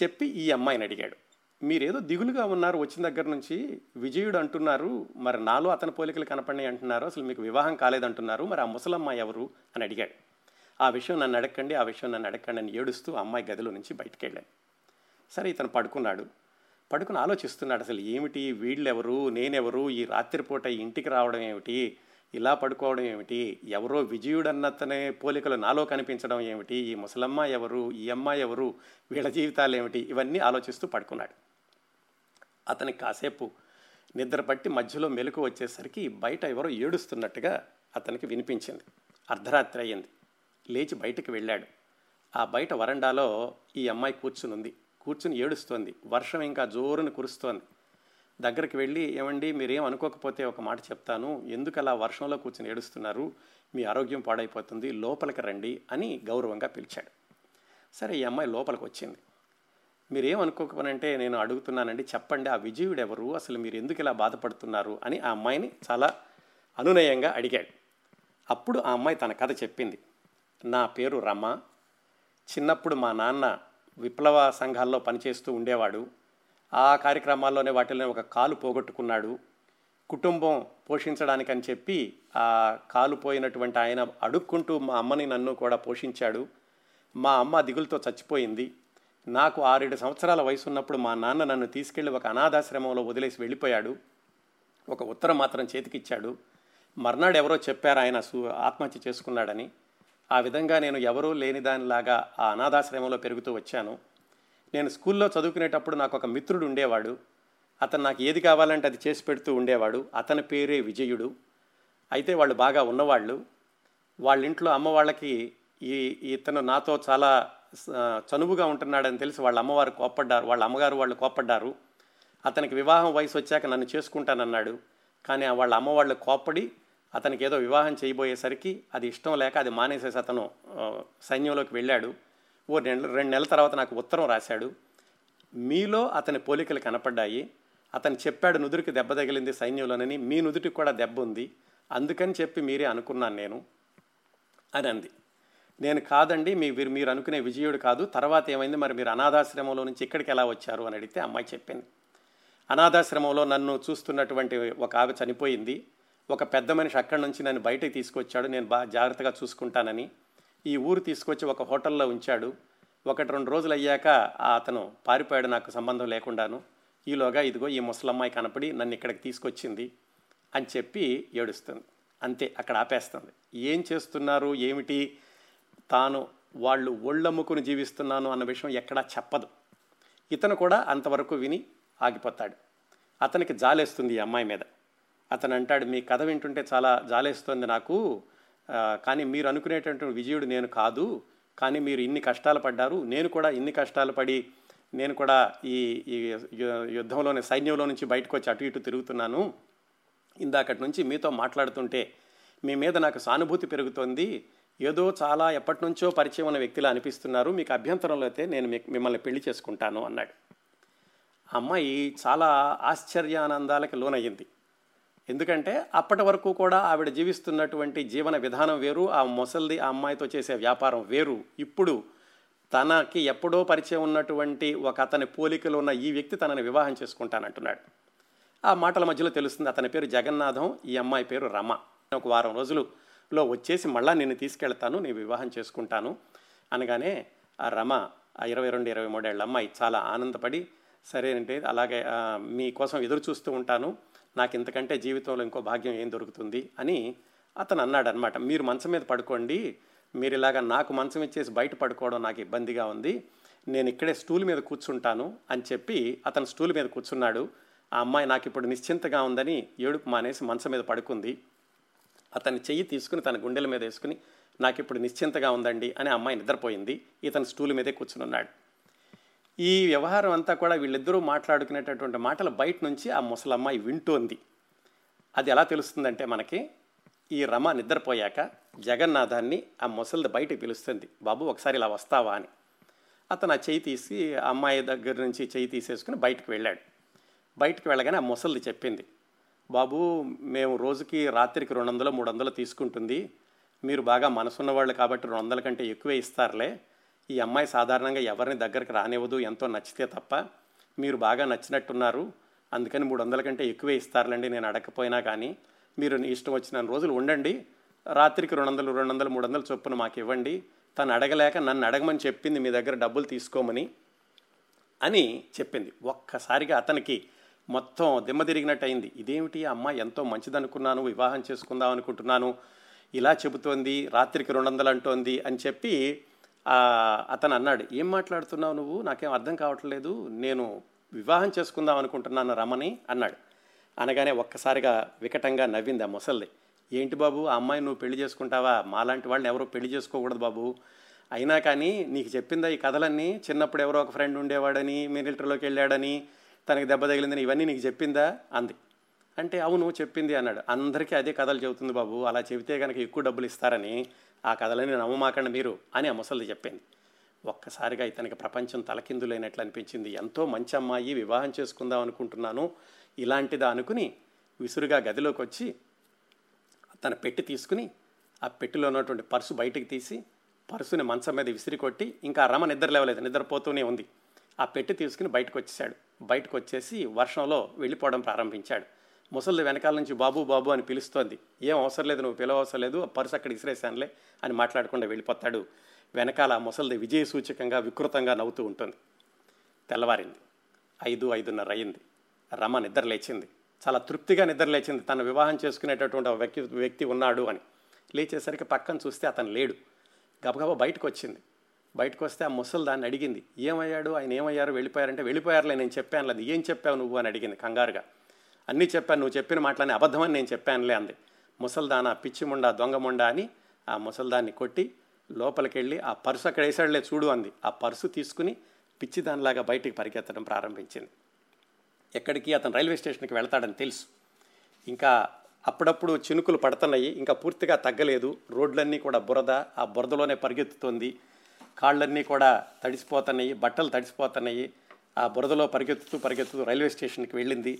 చెప్పి ఈ అమ్మాయిని అడిగాడు, మీరేదో దిగులుగా ఉన్నారు వచ్చిన దగ్గర నుంచి, విజయుడు అంటున్నారు, మరి నాలో అతని పోలికలు కనపడినాయి అంటున్నారు, అసలు మీకు వివాహం కాలేదంటున్నారు, మరి ఆ ముసలమ్మ ఎవరు అని అడిగాడు. ఆ విషయం నన్ను అడగండి, ఆ విషయం నన్ను అడగండి అని ఏడుస్తూ అమ్మాయి గదిలో నుంచి బయటకు వెళ్ళాను. సరే, ఇతను పడుకున్నాడు. పడుకుని ఆలోచిస్తున్నాడు, అసలు ఏమిటి వీళ్ళెవరు, నేనెవరు, ఈ రాత్రిపూట ఇంటికి రావడం ఏమిటి, ఇలా పడుకోవడం ఏమిటి, ఎవరో విజయుడన్నతనే పోలికలు నాలో కనిపించడం ఏమిటి, ఈ ముసలమ్మ ఎవరు, ఈ అమ్మాయి ఎవరు, వీళ్ళ జీవితాలు ఏమిటి, ఇవన్నీ ఆలోచిస్తూ పడుకున్నాడు. అతనికి కాసేపు నిద్ర పట్టి మధ్యలో మెలకు వచ్చేసరికి బయట ఎవరో ఏడుస్తున్నట్టుగా అతనికి వినిపించింది. అర్ధరాత్రి అయ్యింది. లేచి బయటకు వెళ్ళాడు. ఆ బయట వరండాలో ఈ అమ్మాయి కూర్చునుంది. కూర్చుని ఏడుస్తోంది. వర్షం ఇంకా జోరును కురుస్తోంది. దగ్గరికి వెళ్ళి, ఏమండి మీరేం అనుకోకపోతే ఒక మాట చెప్తాను, ఎందుకు అలా వర్షంలో కూర్చుని ఏడుస్తున్నారు, మీ ఆరోగ్యం పాడైపోతుంది, లోపలికి రండి అని గౌరవంగా పిలిచాడు. సరే, ఈ అమ్మాయి లోపలికి వచ్చింది. మీరేం అనుకోకపోనంటే నేను అడుగుతున్నానండి, చెప్పండి ఆ విజయుడు ఎవరు, అసలు మీరు ఎందుకు ఇలా బాధపడుతున్నారు అని ఆ అమ్మాయిని చాలా అనునయంగా అడిగాడు. అప్పుడు ఆ అమ్మాయి తన కథ చెప్పింది. నా పేరు రమ, చిన్నప్పుడు మా నాన్న విప్లవ సంఘాల్లో పనిచేస్తూ ఉండేవాడు. ఆ కార్యక్రమాల్లోనే వాటిల్లోనే ఒక కాలు పోగొట్టుకున్నాడు. కుటుంబం పోషించడానికని చెప్పి ఆ కాలు పోయినటువంటి ఆయన అడుక్కుంటూ మా అమ్మని నన్ను కూడా పోషించాడు. మా అమ్మ దిగులుతో చచ్చిపోయింది. నాకు 6-7 సంవత్సరాల వయసు ఉన్నప్పుడు మా నాన్న నన్ను తీసుకెళ్లి ఒక అనాథాశ్రమంలో వదిలేసి వెళ్ళిపోయాడు. ఒక ఉత్తరం మాత్రం చేతికిచ్చాడు. మర్నాడు ఎవరో చెప్పారు ఆయన ఆత్మహత్య చేసుకున్నాడని. ఆ విధంగా నేను ఎవరూ లేని దానిలాగా ఆ అనాథాశ్రమంలో పెరుగుతూ వచ్చాను. నేను స్కూల్లో చదువుకునేటప్పుడు నాకు ఒక మిత్రుడు ఉండేవాడు. అతను నాకు ఏది కావాలంటే అది చేసి పెడుతూ ఉండేవాడు. అతని పేరే విజయుడు. అయితే వాళ్ళు బాగా ఉన్నవాళ్ళు. వాళ్ళ ఇంట్లో అమ్మ వాళ్ళకి ఇతను నాతో చాలా చనువుగా ఉంటున్నాడని తెలిసి వాళ్ళ అమ్మవారు కోప్పడ్డారు. వాళ్ళ అమ్మగారు వాళ్ళు కోప్పడ్డారు. అతనికి వివాహం వయసు వచ్చాక నన్ను చేసుకుంటానన్నాడు. కానీ వాళ్ళ అమ్మ వాళ్ళు కోప్పడి అతనికి ఏదో వివాహం చేయబోయేసరికి అది ఇష్టం లేక అది మానేసేసి అతను సైన్యంలోకి వెళ్ళాడు. ఓ 2 నెలల తర్వాత నాకు ఉత్తరం రాశాడు. మీలో అతని పోలికలు కనపడ్డాయి. అతను చెప్పాడు నుదురికి దెబ్బ తగిలింది సైన్యంలోనని, మీ నుదుటికి కూడా దెబ్బ ఉంది అందుకని చెప్పి మీరే అనుకున్నాను నేను అని అంది. నేను కాదండి, మీరు అనుకునే విజయుడు కాదు, తర్వాత ఏమైంది, మరి మీరు అనాథాశ్రమంలో నుంచి ఇక్కడికి ఎలా వచ్చారు అని అడిగితే అమ్మాయి చెప్పింది. అనాథాశ్రమంలో నన్ను చూస్తున్నటువంటి ఒక ఆమె చనిపోయింది. ఒక పెద్ద మనిషి అక్కడి నుంచి నన్ను బయటకు తీసుకొచ్చాడు, నేను బాగా జాగ్రత్తగా చూసుకుంటానని. ఈ ఊరు తీసుకొచ్చి ఒక హోటల్లో ఉంచాడు. 1-2 రోజులు అయ్యాక అతను పారిపోయాడు నాకు సంబంధం లేకుండాను. ఈలోగా ఇదిగో ఈ ముసలమ్మాయి కనపడి నన్ను ఇక్కడికి తీసుకొచ్చింది అని చెప్పి ఏడుస్తుంది. అంతే, అక్కడ ఆపేస్తుంది. ఏం చేస్తున్నారు ఏమిటి, తాను వాళ్ళు ఒళ్ళమ్ముకుని జీవిస్తున్నాను అన్న విషయం ఎక్కడా చెప్పదు. ఇతను కూడా అంతవరకు విని ఆగిపోతాడు. అతనికి జాలేస్తుంది ఈ అమ్మాయి మీద. అతను అంటాడు, మీ కథ వింటుంటే చాలా జాలేస్తుంది నాకు, కానీ మీరు అనుకునేటటువంటి విజయుడు నేను కాదు, కానీ మీరు ఇన్ని కష్టాలు పడ్డారు, నేను కూడా ఇన్ని కష్టాలు పడి నేను కూడా ఈ యుద్ధంలోనే సైన్యంలో నుంచి బయటకు వచ్చి అటు ఇటు తిరుగుతున్నాను. ఇందాకటి నుంచి మీతో మాట్లాడుతుంటే మీ మీద నాకు సానుభూతి పెరుగుతోంది. ఏదో చాలా ఎప్పటి నుంచో పరిచయం ఉన్న వ్యక్తిలా అనిపిస్తున్నారు. మీకు అభ్యంతరంలో అయితే నేను మిమ్మల్ని పెళ్లి చేసుకుంటాను అన్నాడు. అమ్మాయి చాలా ఆశ్చర్యానందాలకు లోనయ్యింది. ఎందుకంటే అప్పటి వరకు కూడా ఆవిడ జీవిస్తున్నటువంటి జీవన విధానం వేరు, ఆ ముసల్ది ఆ అమ్మాయితో చేసే వ్యాపారం వేరు. ఇప్పుడు తనకి ఎప్పుడో పరిచయం ఉన్నటువంటి ఒక అతని పోలికలు ఉన్న ఈ వ్యక్తి తనని వివాహం చేసుకుంటానంటున్నాడు. ఆ మాటల మధ్యలో తెలుస్తుంది అతని పేరు జగన్నాథం, ఈ అమ్మాయి పేరు రమ. 1 వారం రోజులలో వచ్చేసి మళ్ళా నిన్ను తీసుకెళ్తాను, నేను వివాహం చేసుకుంటాను అనగానే ఆ రమ 22-23 ఏళ్ల అమ్మాయి చాలా ఆనందపడి, సరేనంటే అలాగే మీకోసం ఎదురు చూస్తూ ఉంటాను, నాకు ఇంతకంటే జీవితంలో ఇంకో భాగ్యం ఏం దొరుకుతుంది అని అతను అన్నాడు అనమాట. మీరు మంచం మీద పడుకోండి, మీరు ఇలాగా నాకు మంచం ఇచ్చేసి బయట పడుకోవడం నాకు ఇబ్బందిగా ఉంది, నేను ఇక్కడే స్టూల్ మీద కూర్చుంటాను అని చెప్పి అతను స్టూల్ మీద కూర్చున్నాడు. ఆ అమ్మాయి నాకు ఇప్పుడు నిశ్చింతగా ఉందని ఏడుపు మానేసి మంచం మీద పడుకుంది. అతని చెయ్యి తీసుకుని తన గుండెల మీద వేసుకుని నాకు ఇప్పుడు నిశ్చింతగా ఉందండి అని అమ్మాయి నిద్రపోయింది. ఇతను స్టూల్ మీదే కూర్చుని ఉన్నాడు. ఈ వ్యవహారం అంతా కూడా వీళ్ళిద్దరూ మాట్లాడుకునేటటువంటి మాటలు బయట నుంచి ఆ ముసలమ్మాయి వింటోంది. అది ఎలా తెలుస్తుందంటే మనకి ఈ రమ నిద్రపోయాక జగన్నాథాన్ని ఆ ముసలిది బయట పిలుస్తుంది, బాబు ఒకసారి ఇలా వస్తావా అని. అతను ఆ చెయ్యి తీసి ఆ అమ్మాయి దగ్గర నుంచి చెయ్యి తీసేసుకుని బయటకు వెళ్ళాడు. బయటకు వెళ్ళగానే ఆ ముసలిది చెప్పింది, బాబు మేము రోజుకి రాత్రికి 200-300 తీసుకుంటుంది, మీరు బాగా మనసున్నవాళ్ళు కాబట్టి 200 కంటే ఎక్కువే ఇస్తారులే, ఈ అమ్మాయి సాధారణంగా ఎవరిని దగ్గరికి రానివ్వదు, ఎంతో నచ్చితే తప్ప, మీరు బాగా నచ్చినట్టున్నారు, అందుకని 300 కంటే ఎక్కువే ఇస్తారులేండి, నేను అడగకపోయినా కానీ మీరు ఇష్టం వచ్చిన రోజులు ఉండండి, రాత్రికి 200, 200, 300 చొప్పున మాకు ఇవ్వండి, తను అడగలేక నన్ను అడగమని చెప్పింది మీ దగ్గర డబ్బులు తీసుకోమని అని చెప్పింది. ఒక్కసారిగా అతనికి మొత్తం దిమ్మ తిరిగినట్టు అయింది. ఇదేమిటి అమ్మ, ఎంతో మంచిదనుకున్నాను, వివాహం చేసుకుందాం అనుకుంటున్నాను, ఇలా చెబుతోంది, రాత్రికి 200 అంటోంది అని చెప్పి అతను అన్నాడు. ఏం మాట్లాడుతున్నావు నువ్వు, నాకేం అర్థం కావట్లేదు, నేను వివాహం చేసుకుందాం అనుకుంటున్నాను రమని అన్నాడు. అనగానే ఒక్కసారిగా వికటంగా నవ్వింది ఆ ముసల్ది. ఏంటి బాబు, ఆ అమ్మాయి నువ్వు పెళ్లి చేసుకుంటావా, మాలాంటి వాళ్ళని ఎవరో పెళ్లి చేసుకోకూడదు బాబు, అయినా కానీ నీకు చెప్పిందా ఈ కథలన్నీ, చిన్నప్పుడు ఎవరో ఒక ఫ్రెండ్ ఉండేవాడని, మిలిటరీలోకి వెళ్ళాడని, తనకి దెబ్బ తగిలిందని, ఇవన్నీ నీకు చెప్పిందా అంది. అంటే అవును చెప్పింది అన్నాడు. అందరికీ అదే కథలు చెబుతుంది బాబు, అలా చెబితే కనుక ఎక్కువ డబ్బులు ఇస్తారని, ఆ కథలని నమ్మమాకండి మీరు అని ఆ ముసలిది చెప్పింది. ఒక్కసారిగా ఇతనికి ప్రపంచం తలకిందులైనట్లు అనిపించింది. ఎంతో మంచి అమ్మాయి, వివాహం చేసుకుందాం అనుకుంటున్నాను ఇలాంటిదా అనుకుని విసురుగా గదిలోకి వచ్చి తన పెట్టి తీసుకుని ఆ పెట్టిలో ఉన్నటువంటి పర్సు బయటికి తీసి పర్సుని మంచం మీద విసిరి కొట్టి, ఇంకా రమ నిద్ర లేవలేదు, నిద్రపోతూనే ఉంది, ఆ పెట్టి తీసుకుని బయటకు వచ్చేసాడు. బయటకు వచ్చేసి వర్షంలో వెళ్ళిపోవడం ప్రారంభించాడు. ముసలి వెనకాల నుంచి బాబు బాబు అని పిలుస్తోంది. ఏం అవసరం లేదు, నువ్వు పిలవవసరం లేదు, ఆ పర్సు అక్కడ విసిరేశానులే అని మాట్లాడకుండా వెళ్ళిపోతాడు. వెనకాల ముసలిది విజయ సూచకంగా వికృతంగా నవ్వుతూ ఉంటుంది. తెల్లవారింది, 5, 5:30 అయింది. రమ నిద్ర లేచింది, చాలా తృప్తిగా నిద్ర లేచింది, తను వివాహం చేసుకునేటటువంటి వ్యక్తి ఉన్నాడు అని. లేచేసరికి పక్కన చూస్తే అతను లేడు. గబగబా బయటకు వచ్చింది. బయటకు వస్తే ఆ ముసలి దాన్ని అడిగింది, ఏమయ్యాడు ఆయన, ఏమయ్యారు, వెళ్ళిపోయారంటే, వెళ్ళిపోయారులే నేను చెప్పానులే. అది ఏం చెప్పావు నువ్వు అని అడిగింది కంగారుగా. అన్నీ చెప్పాను, నువ్వు చెప్పిన మాటలని అబద్ధమని నేను చెప్పానులే అంది. ముసలిదాన్ ఆ పిచ్చిముండా, దొంగముండా అని ఆ ముసలిదాన్ని కొట్టి లోపలికి వెళ్ళి ఆ పర్సు అక్కడ వేసాడులే చూడు అంది. ఆ పర్సు తీసుకుని పిచ్చిదానిలాగా బయటికి పరిగెత్తడం ప్రారంభించింది. ఎక్కడికి, అతను రైల్వే స్టేషన్కి వెళ్తాడని తెలుసు. ఇంకా అప్పుడప్పుడు చినుకులు పడుతున్నాయి, ఇంకా పూర్తిగా తగ్గలేదు. రోడ్లన్నీ కూడా బురద, ఆ బురదలోనే పరిగెత్తుతోంది. కాళ్ళన్నీ కూడా తడిసిపోతున్నాయి, బట్టలు తడిసిపోతున్నాయి. ఆ బురదలో పరిగెత్తుతూ రైల్వే స్టేషన్కి వెళ్ళింది.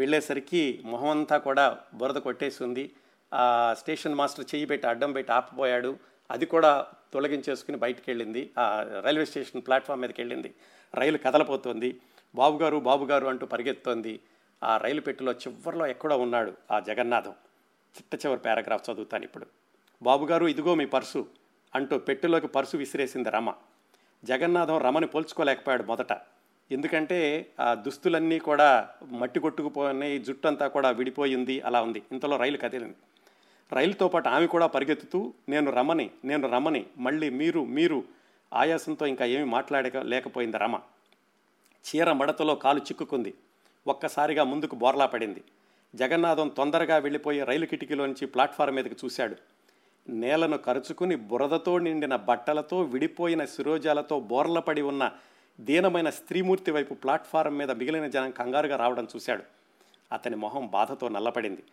వెళ్ళేసరికి మొహం అంతా కూడా బురద కొట్టేసింది. ఆ స్టేషన్ మాస్టర్ చెయ్యి పెట్టి అడ్డం పెట్టి ఆపబోయాడు, అది కూడా తొలగించేసుకుని బయటికి వెళ్ళింది. ఆ రైల్వే స్టేషన్ ప్లాట్ఫామ్ మీదకి వెళ్ళింది. రైలు కదలపోతుంది. బాబుగారు బాబుగారు అంటూ పరిగెత్తోంది. ఆ రైలు పెట్టెలో చివరిలో ఎక్కడో ఉన్నాడు ఆ జగన్నాథం. చిట్ట చివరి పారాగ్రాఫ్ చదువుతాను ఇప్పుడు. బాబుగారు ఇదిగో మీ పర్సు అంటూ పెట్టెలోకి పర్సు విసిరేసింది రమ. జగన్నాథం రమని పోల్చుకోలేకపోయాడు మొదట, ఎందుకంటే ఆ దుస్తులన్నీ కూడా మట్టి కొట్టుకుపోయినాయి, జుట్టు అంతా కూడా విడిపోయింది, అలా ఉంది. ఇంతలో రైలు కదిలింది. రైలుతో పాటు ఆమె కూడా పరిగెత్తుతూ నేను రమని మళ్ళీ మీరు ఆయాసంతో ఇంకా ఏమీ మాట్లాడలేకపోయింది రమ. చీర మడతలో కాలు చిక్కుకుంది. ఒక్కసారిగా ముందుకు బోర్లా పడింది. జగన్నాథం తొందరగా వెళ్ళిపోయి రైలు కిటికీలోంచి ప్లాట్ఫారం మీదకి చూశాడు. నేలను కరుచుకుని బురదతో నిండిన బట్టలతో, విడిపోయిన శిరోజాలతో బోర్ల పడి ఉన్న దీనమైన స్త్రీమూర్తి వైపు ప్లాట్ఫారం మీద మిగిలిన జనం కంగారుగా రావడం చూశాడు. అతని మొహం బాధతో నల్లపడింది.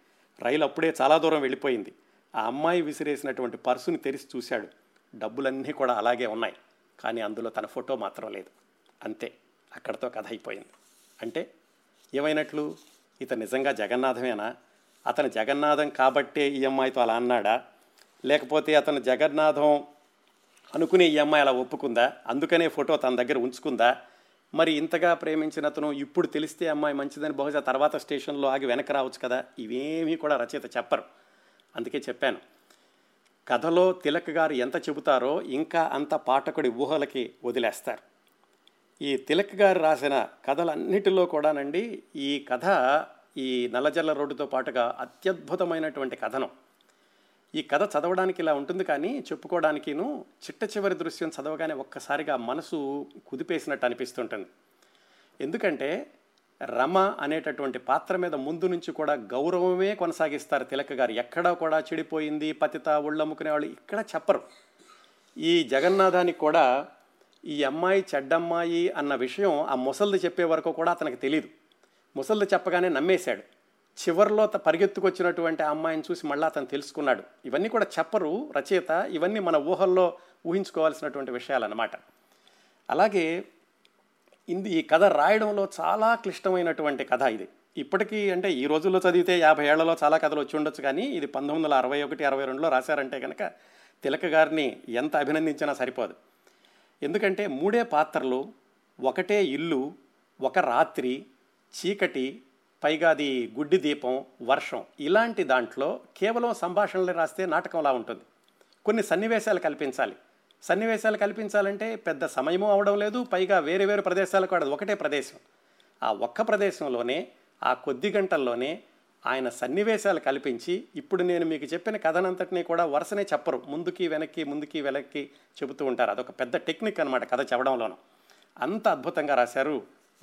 రైలు అప్పుడే చాలా దూరం వెళ్ళిపోయింది. ఆ అమ్మాయి విసిరేసినటువంటి పర్సుని తెరిచి చూశాడు. డబ్బులన్నీ కూడా అలాగే ఉన్నాయి, కానీ అందులో తన ఫోటో మాత్రం లేదు. అంతే, అక్కడితో కథ అయిపోయింది. అంటే ఏమైనట్లు, ఇతను నిజంగా జగన్నాథమేనా? అతను జగన్నాథం కాబట్టే ఈ అమ్మాయితో అలా అన్నాడా? లేకపోతే అతను జగన్నాథం అనుకునే ఈ అమ్మాయి అలా ఒప్పుకుందా, అందుకనే ఫోటో తన దగ్గర ఉంచుకుందా? మరి ఇంతగా ప్రేమించిన అతను ఇప్పుడు తెలిస్తే అమ్మాయి మంచిదని బహుశా తర్వాత స్టేషన్లో ఆగి వెనక రావచ్చు కదా. ఇవేమీ కూడా రచయిత చెప్పరు. అందుకే చెప్పాను, కథలో తిలక్ గారు ఎంత చెబుతారో ఇంకా అంత పాఠకుడి ఊహలకి వదిలేస్తారు. ఈ తిలక్ గారు రాసిన కథలన్నిటిలో కూడానండి ఈ కథ, ఈ నల్లజర్ల రోడ్డుతో పాటుగా అత్యద్భుతమైనటువంటి కథనం. ఈ కథ చదవడానికి ఇలా ఉంటుంది, కానీ చెప్పుకోవడానికిను చిట్ట చివరి దృశ్యం చదవగానే ఒక్కసారిగా మనసు కుదిపేసినట్టు అనిపిస్తుంటుంది. ఎందుకంటే రమ అనేటటువంటి పాత్ర మీద ముందు నుంచి కూడా గౌరవమే కొనసాగిస్తారు తిలక్ గారు. ఎక్కడా కూడా చెడిపోయింది, పతిత, ఒళ్ళమ్ముకునేవాళ్ళు ఇక్కడ చెప్పరు. ఈ జగన్నాథానికి కూడా ఈ అమ్మాయి చెడ్డమ్మాయి అన్న విషయం ఆ ముసల్ది చెప్పే వరకు కూడా అతనికి తెలియదు. ముసల్ది చెప్పగానే నమ్మేశాడు. చివరిలో పరిగెత్తుకొచ్చినటువంటి ఆ అమ్మాయిని చూసి మళ్ళీ అతను తెలుసుకున్నాడు. ఇవన్నీ కూడా చెప్పరు రచయిత, ఇవన్నీ మన ఊహల్లో ఊహించుకోవాల్సినటువంటి విషయాలన్నమాట. అలాగే ఈ కథ రాయడంలో చాలా క్లిష్టమైనటువంటి కథ ఇది. ఇప్పటికీ అంటే ఈ రోజుల్లో చదివితే 50 ఏళ్లలో చాలా కథలు వచ్చి ఉండొచ్చు, కానీ ఇది 1961, 62లో రాశారంటే కనుక తిలక్ గారిని ఎంత అభినందించినా సరిపోదు. ఎందుకంటే 3 పాత్రలు, ఒకటే ఇల్లు, ఒక రాత్రి, చీకటి, పైగాది గుడ్డి దీపం, వర్షం, ఇలాంటి దాంట్లో కేవలం సంభాషణలు రాస్తే నాటకంలా ఉంటుంది. కొన్ని సన్నివేశాలు కల్పించాలి. సన్నివేశాలు కల్పించాలంటే పెద్ద సమయము అవడం లేదు, పైగా వేరే వేరు ప్రదేశాలకు ఆడదు, ఒకటే ప్రదేశం. ఆ ఒక్క ప్రదేశంలోనే ఆ కొద్ది గంటల్లోనే ఆయన సన్నివేశాలు కల్పించి, ఇప్పుడు నేను మీకు చెప్పిన కథనంతటినీ కూడా వరుసనే చెప్పరు, ముందుకి వెనక్కి చెబుతూ ఉంటారు. అదొక పెద్ద టెక్నిక్ అనమాట కథ చెప్పడంలోనూ. అంత అద్భుతంగా రాశారు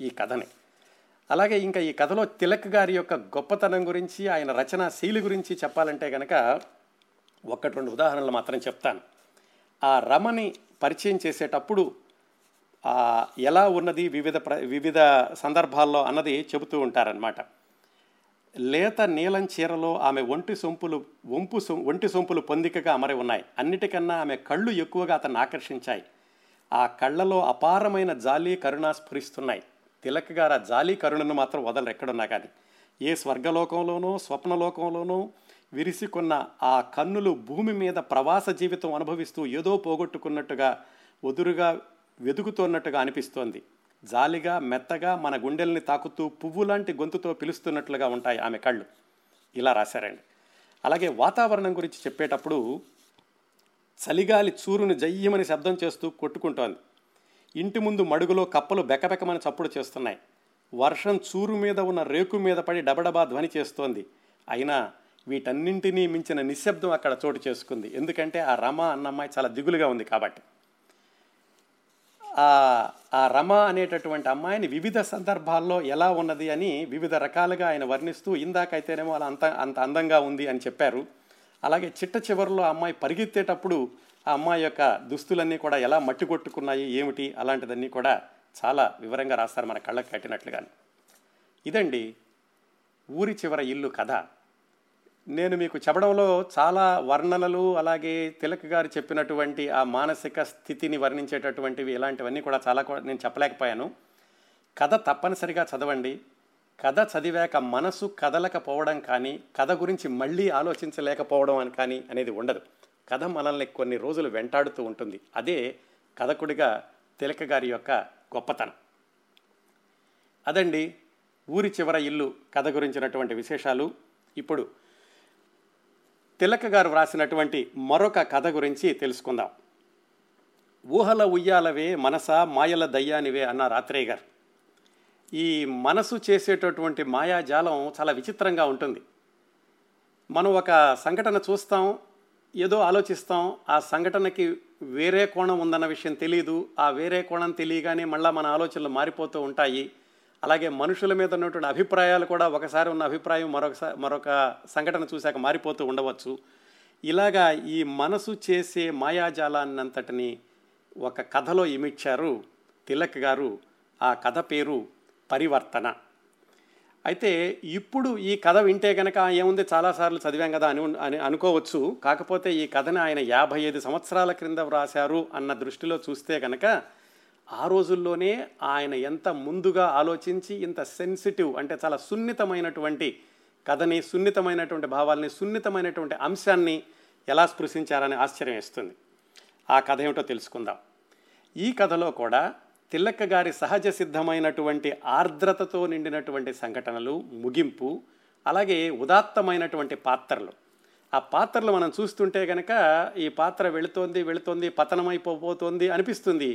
ఈ కథని. అలాగే ఇంకా ఈ కథలో తిలక్ గారి యొక్క గొప్పతనం గురించి, ఆయన రచనా శైలి గురించి చెప్పాలంటే కనుక ఒకటి రెండు ఉదాహరణలు మాత్రం చెప్తాను. ఆ రమని పరిచయం చేసేటప్పుడు ఎలా ఉన్నది వివిధ సందర్భాల్లో అన్నది చెబుతూ ఉంటారనమాట. లేత నీలం చీరలో ఆమె ఒంటి సొంపులు పొందికగా అమరి ఉన్నాయి. అన్నిటికన్నా ఆమె కళ్ళు ఎక్కువగా అతన్ని ఆకర్షించాయి. ఆ కళ్ళలో అపారమైన జాలి, కరుణ స్ఫురిస్తున్నాయి. తిలక్ గారు ఆ జాలి, కరుణను మాత్రం వదలరు ఎక్కడున్నా కానీ. ఏ స్వర్గలోకంలోనూ స్వప్నలోకంలోనూ విరిసికొన్న ఆ కన్నులు భూమి మీద ప్రవాస జీవితం అనుభవిస్తూ ఏదో పోగొట్టుకున్నట్టుగా, ఒదురుగా వెదుకుతున్నట్టుగా అనిపిస్తోంది. జాలిగా, మెత్తగా, మన గుండెల్ని తాకుతూ పువ్వు లాంటి గొంతుతో పిలుస్తున్నట్లుగా ఉంటాయి ఆమె కళ్ళు. ఇలా రాశారండి. అలాగే వాతావరణం గురించి చెప్పేటప్పుడు చలిగాలి చూరుని జయ్యమని శబ్దం చేస్తూ కొట్టుకుంటోంది. ఇంటి ముందు మడుగులో కప్పలు బెకబెకమని చప్పుడు చేస్తున్నాయి. వర్షం చూరు మీద ఉన్న రేకు మీద పడి డబడబా ధ్వని చేస్తోంది. అయినా వీటన్నింటినీ మించిన నిశ్శబ్దం అక్కడ చోటు చేసుకుంది. ఎందుకంటే ఆ రమ అన్నమ్మాయి చాలా దిగులుగా ఉంది కాబట్టి. ఆ రమ అనేటటువంటి అమ్మాయిని వివిధ సందర్భాల్లో ఎలా ఉన్నది అని వివిధ రకాలుగా ఆయన వర్ణిస్తూ, ఇందాకైతేనేమో అలా అంత అందంగా ఉంది అని చెప్పారు. అలాగే చిట్ట చివరిలో అమ్మాయి పరిగెత్తేటప్పుడు ఆ అమ్మాయి యొక్క దుస్తులన్నీ కూడా ఎలా మట్టి కొట్టుకున్నాయి, ఏమిటి, అలాంటిదన్నీ కూడా చాలా వివరంగా రాస్తారు మన కళ్ళకు కట్టినట్లుగాను. ఇదండి ఊరి చివర ఇల్లు కథ. నేను మీకు చెప్పడంలో చాలా వర్ణనలు, అలాగే తిలక్ గారు చెప్పినటువంటి ఆ మానసిక స్థితిని వర్ణించేటటువంటివి, ఇలాంటివన్నీ కూడా చాలా నేను చెప్పలేకపోయాను. కథ తప్పనిసరిగా చదవండి. కథ చదివాక మనసు కదలకపోవడం కానీ, కథ గురించి మళ్ళీ ఆలోచించలేకపోవడం అని కానీ అనేది ఉండదు. కథ మనల్ని కొన్ని రోజులు వెంటాడుతూ ఉంటుంది. అదే కథకుడిగా తిలక్ గారి యొక్క గొప్పతనం. అదండి ఊరి చివర ఇల్లు కథ గురించినటువంటి విశేషాలు. ఇప్పుడు తిలక్ గారు వ్రాసినటువంటి మరొక కథ గురించి తెలుసుకుందాం. ఊహల ఉయ్యాలవే మనసా మాయల దయ్యానివే అన్న రాత్రేయ గారు. ఈ మనసు చేసేటటువంటి మాయాజాలం చాలా విచిత్రంగా ఉంటుంది. మనం ఒక సంఘటన చూస్తాం, ఏదో ఆలోచిస్తాం, ఆ సంఘటనకి వేరే కోణం ఉందన్న విషయం తెలియదు. ఆ వేరే కోణం తెలియగానే మళ్ళీ మన ఆలోచనలు మారిపోతూ ఉంటాయి. అలాగే మనుషుల మీద ఉన్నటువంటి అభిప్రాయాలు కూడా ఒకసారి ఉన్న అభిప్రాయం మరొక సంఘటన చూశాక మారిపోతూ ఉండవచ్చు. ఇలాగా ఈ మనసు చేసే మాయాజాలాన్నంతటిని ఒక కథలో ఇమిడ్చారు తిలక్ గారు. ఆ కథ పేరు పరివర్తన. అయితే ఇప్పుడు ఈ కథ వింటే కనుక ఏముంది, చాలాసార్లు చదివాం కదా అని అనుకోవచ్చు. కాకపోతే ఈ కథను ఆయన 55 సంవత్సరాల క్రింద వ్రాశారు అన్న దృష్టిలో చూస్తే కనుక, ఆ రోజుల్లోనే ఆయన ఎంత ముందుగా ఆలోచించి ఇంత సెన్సిటివ్, అంటే చాలా సున్నితమైనటువంటి కథని, సున్నితమైనటువంటి భావాల్ని, సున్నితమైనటువంటి అంశాన్ని ఎలా స్పృశించారని ఆశ్చర్యం వేస్తుంది. ఆ కథ ఏమిటో తెలుసుకుందాం. ఈ కథలో కూడా తిలక్ గారి సహజ సిద్ధమైనటువంటి ఆర్ద్రతతో నిండినటువంటి సంఘటనలు, ముగింపు, అలాగే ఉదాత్తమైనటువంటి పాత్రలు. ఆ పాత్రలు మనం చూస్తుంటే కనుక ఈ పాత్ర వెళుతోంది, పతనమైపోతుంది అనిపిస్తుంది.